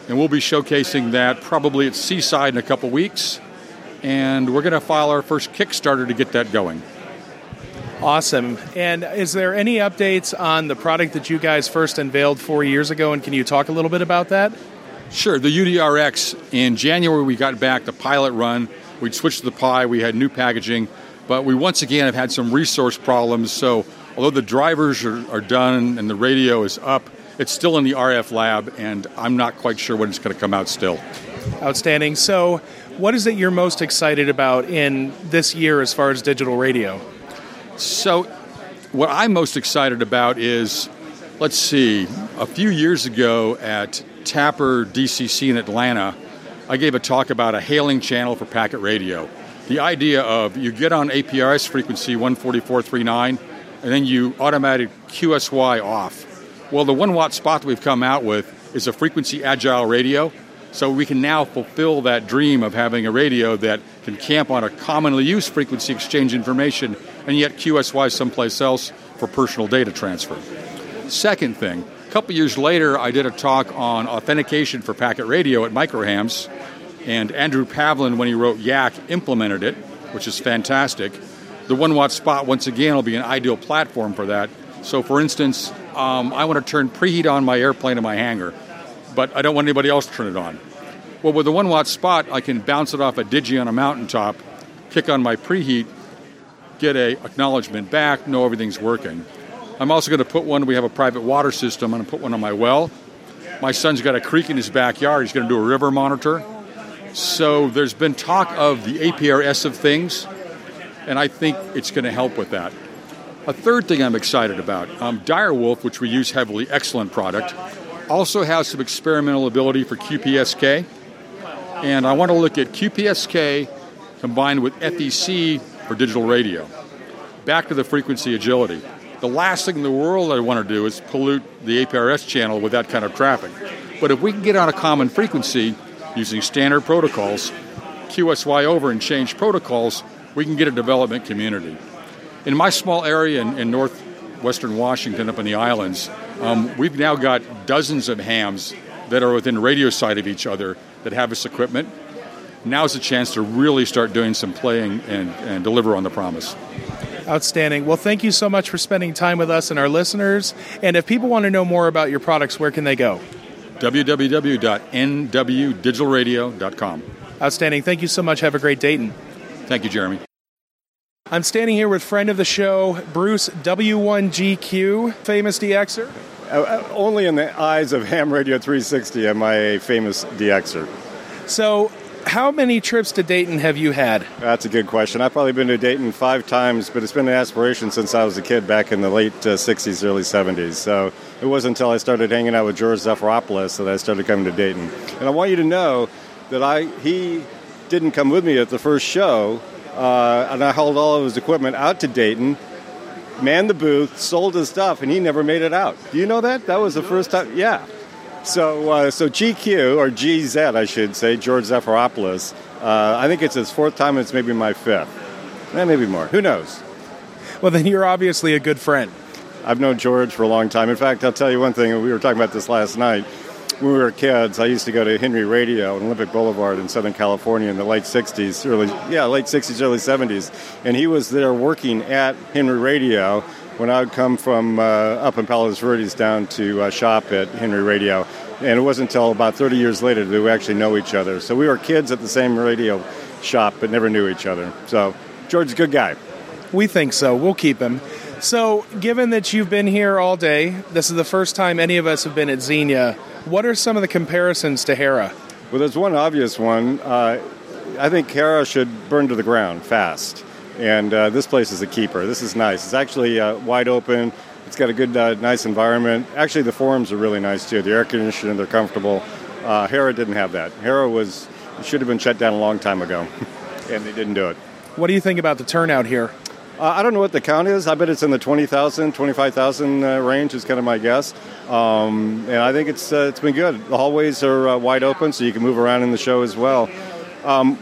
And we'll be showcasing that probably at Seaside in a couple weeks. And we're going to file our first Kickstarter to get that going. Awesome. And is there any updates on the product that you guys first unveiled 4 years ago? And can you talk a little bit about that? Sure. The UDRX. In January, we got back the pilot run. We'd switched to the Pi. We had new packaging. But we once again have had some resource problems. So although the drivers are done and the radio is up, it's still in the RF lab. And I'm not quite sure when it's going to come out still. Outstanding. So what is it you're most excited about in this year as far as digital radio? So what I'm most excited about is, let's see, a few years ago at Tapper DCC in Atlanta, I gave a talk about a hailing channel for packet radio. The idea of you get on APRS frequency 144.39, and then you automatic QSY off. Well, the 1-watt Spot that we've come out with is a frequency agile radio, so we can now fulfill that dream of having a radio that can camp on a commonly used frequency, exchange information, and yet QSY someplace else for personal data transfer. Second thing, a couple years later, I did a talk on authentication for packet radio at Microhams, and Andrew Pavlin, when he wrote Yak, implemented it, which is fantastic. The 1-watt Spot, once again, will be an ideal platform for that. So, for instance, I want to turn preheat on my airplane in my hangar, but I don't want anybody else to turn it on. Well, with the 1-watt Spot, I can bounce it off a digi on a mountaintop, kick on my preheat, get a acknowledgement back, know everything's working. I'm also going to put one, we have a private water system, I'm going to put one on my well. My son's got a creek in his backyard, he's going to do a river monitor. So there's been talk of the APRS of things, and I think it's going to help with that. A third thing I'm excited about, Direwolf, which we use heavily, excellent product, also has some experimental ability for QPSK. And I want to look at QPSK combined with FEC for digital radio. Back to the frequency agility. The last thing in the world I want to do is pollute the APRS channel with that kind of traffic. But if we can get on a common frequency using standard protocols, QSY over and change protocols, we can get a development community. In my small area in northwestern Washington up in the islands, we've now got dozens of hams that are within radio sight of each other that have this equipment. Now's the chance to really start doing some playing and deliver on the promise. Outstanding. Well, thank you so much for spending time with us and our listeners. And if people want to know more about your products, where can they go? www.nwdigitalradio.com. Outstanding. Thank you so much. Have a great Dayton. Thank you, Jeremy. I'm standing here with friend of the show, Bruce W1GQ, famous DXer. Only in the eyes of Ham Radio 360 am I a famous DXer. So how many trips to Dayton have you had? That's a good question. I've probably been to Dayton 5 times, but it's been an aspiration since I was a kid back in the late 60s, early 70s. So it wasn't until I started hanging out with George Zephyropoulos that I started coming to Dayton. And I want you to know that he didn't come with me at the first show. And I hauled all of his equipment out to Dayton, manned the booth, sold his stuff, and he never made it out. Do you know that? That was the first time. Yeah. So GQ, or GZ, I should say, George Zephyropoulos, I think it's his 4th time, and it's maybe my 5th. Maybe more. Who knows? Well, then you're obviously a good friend. I've known George for a long time. In fact, I'll tell you one thing. We were talking about this last night. When we were kids, I used to go to Henry Radio on Olympic Boulevard in Southern California in the late 60s, early 70s. And he was there working at Henry Radio when I would come from up in Palos Verdes down to shop at Henry Radio. And it wasn't until about 30 years later that we actually know each other. So we were kids at the same radio shop but never knew each other. So George's a good guy. We think so. We'll keep him. So given that you've been here all day, this is the first time any of us have been at Xenia. What are some of the comparisons to Hera? Well, there's one obvious one. I think Hera should burn to the ground fast. And this place is a keeper. This is nice. It's actually wide open. It's got a good, nice environment. Actually, the forums are really nice, too. The air conditioning, they're comfortable. Hera didn't have that. Hera should have been shut down a long time ago, and they didn't do it. What do you think about the turnout here? I don't know what the count is. I bet it's in the 20,000, 25,000 range is kind of my guess. And I think it's been good. The hallways are wide open, so you can move around in the show as well.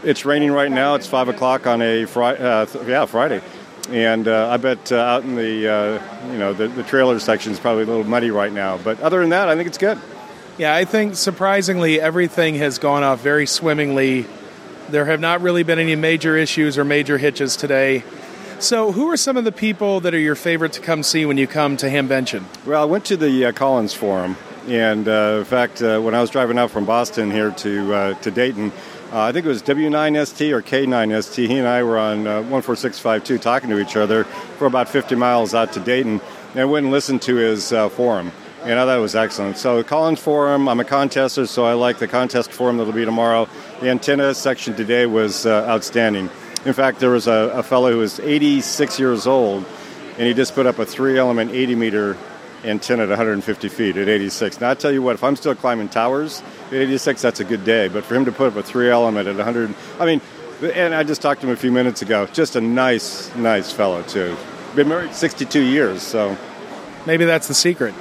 It's raining right now. It's 5 o'clock on a Friday. And I bet out in the trailer section is probably a little muddy right now. But other than that, I think it's good. Yeah, I think surprisingly everything has gone off very swimmingly. There have not really been any major issues or major hitches today. So who are some of the people that are your favorite to come see when you come to Hamvention? Well, I went to the Collins Forum. And, in fact, when I was driving out from Boston here to Dayton, I think it was W9ST or K9ST. He and I were on 14652 talking to each other for about 50 miles out to Dayton, and I went and listened to his forum, and I thought it was excellent. So Collins Forum, I'm a contester, so I like the contest forum that will be tomorrow. The antenna section today was outstanding. In fact, there was a fellow who was 86 years old, and he just put up a three-element 80-meter antenna at 150 feet at 86. Now, I tell you what, if I'm still climbing towers at 86, that's a good day. But for him to put up a three-element at 100, I mean, and I just talked to him a few minutes ago. Just a nice, nice fellow, too. Been married 62 years, so. Maybe that's the secret.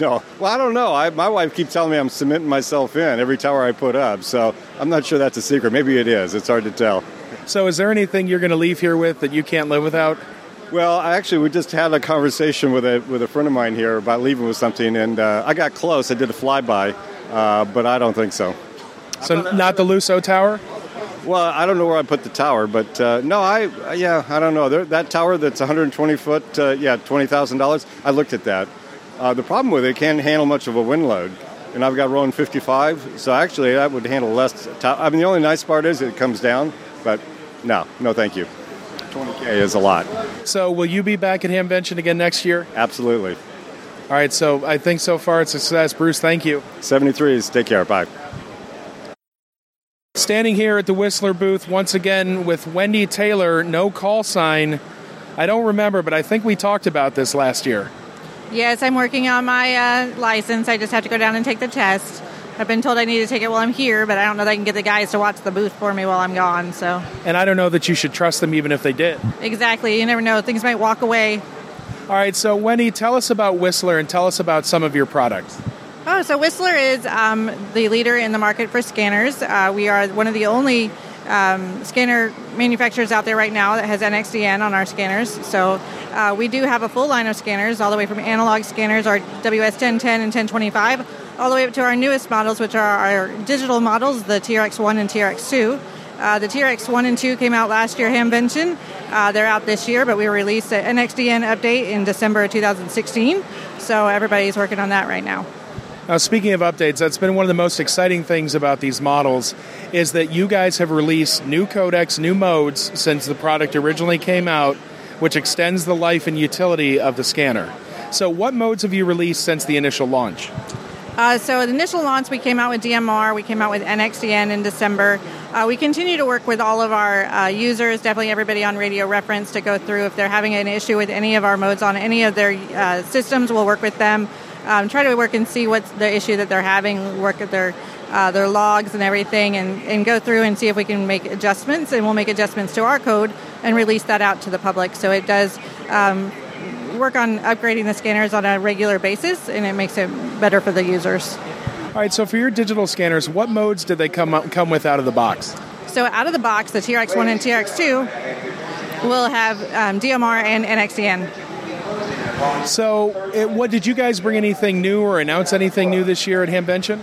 No. Well, I don't know. My wife keeps telling me I'm cementing myself in every tower I put up, so I'm not sure that's a secret. Maybe it is. It's hard to tell. So is there anything you're going to leave here with that you can't live without? Well, we just had a conversation with a friend of mine here about leaving with something, and I got close. I did a flyby, but I don't think so. So not the Luso Tower? Well, I don't know where I put the tower, but I don't know. That tower that's 120 foot, $20,000, I looked at that. The problem with it can't handle much of a wind load, and I've got Rowan 55, so actually that would handle less. I mean, the only nice part is it comes down, but no thank you. 20K is a lot. So will you be back at Hamvention again next year? Absolutely. All right, so I think so far it's a success. Bruce, thank you. 73s, take care, bye. Standing here at the Whistler booth once again with Wendy Taylor, no call sign. I don't remember, but I think we talked about this last year. Yes, I'm working on my license. I just have to go down and take the test. I've been told I need to take it while I'm here, but I don't know that I can get the guys to watch the booth for me while I'm gone. So. And I don't know that you should trust them even if they did. Exactly. You never know. Things might walk away. All right. So, Wendy, tell us about Whistler and tell us about some of your products. Oh, so Whistler is the leader in the market for scanners. We are one of the only scanner manufacturers out there right now that has NXDN on our scanners. So we do have a full line of scanners, all the way from analog scanners, our WS1010 and 1025, all the way up to our newest models, which are our digital models, the TRX-1 and TRX-2. The TRX-1 and 2 came out last year, Hamvention. They're out this year, but we released an NXDN update in December of 2016, so everybody's working on that right now. Now, speaking of updates, that's been one of the most exciting things about these models is that you guys have released new codecs, new modes, since the product originally came out, which extends the life and utility of the scanner. So what modes have you released since the initial launch? So the initial launch, we came out with DMR, we came out with NXDN in December. We continue to work with all of our users, definitely everybody on Radio Reference, to go through if they're having an issue with any of our modes on any of their systems. We'll work with them, try to work and see what's the issue that they're having, work at their logs and everything, and go through and see if we can make adjustments, and we'll make adjustments to our code and release that out to the public. So it does work on upgrading the scanners on a regular basis, and it makes it better for the users. All right, so for your digital scanners, what modes did they come with out of the box? So out of the box, the TRX-1 and TRX-2 will have DMR and NXDN. So did you guys bring anything new or announce anything new this year at Hamvention?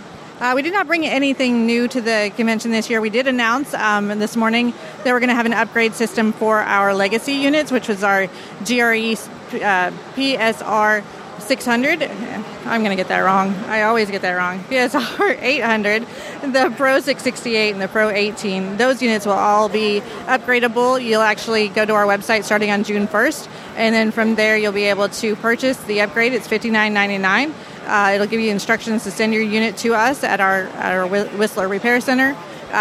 We did not bring anything new to the convention this year. We did announce this morning that we're going to have an upgrade system for our legacy units, which was our GRE PSR 600. I'm going to get that wrong. I always get that wrong. PSR 800, the Pro 668, and the Pro 18. Those units will all be upgradable. You'll actually go to our website starting on June 1st, and then from there you'll be able to purchase the upgrade. It's $59.99. It'll give you instructions to send your unit to us at our Whistler Repair Center.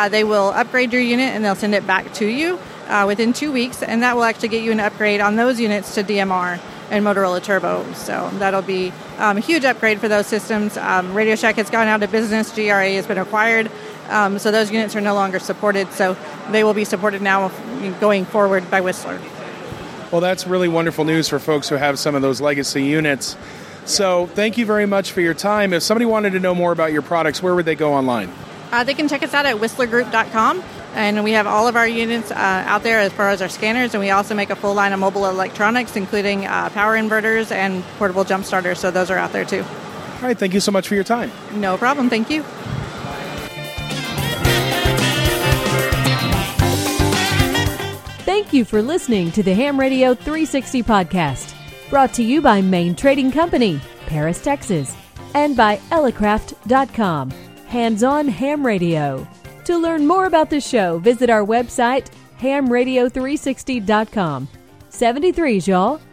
They will upgrade your unit, and they'll send it back to you within 2 weeks, and that will actually get you an upgrade on those units to DMR and Motorola Turbo. So that'll be a huge upgrade for those systems. Radio Shack has gone out of business. GRA has been acquired. So those units are no longer supported, so they will be supported now going forward by Whistler. Well, that's really wonderful news for folks who have some of those legacy units. So thank you very much for your time. If somebody wanted to know more about your products, where would they go online? They can check us out at whistlergroup.com. And we have all of our units out there as far as our scanners. And we also make a full line of mobile electronics, including power inverters and portable jump starters. So those are out there, too. All right. Thank you so much for your time. No problem. Thank you. Thank you for listening to the Ham Radio 360 podcast, brought to you by Main Trading Company, Paris, Texas, and by Elecraft.com, hands-on ham radio. To learn more about the show, visit our website, hamradio360.com. 73s, y'all.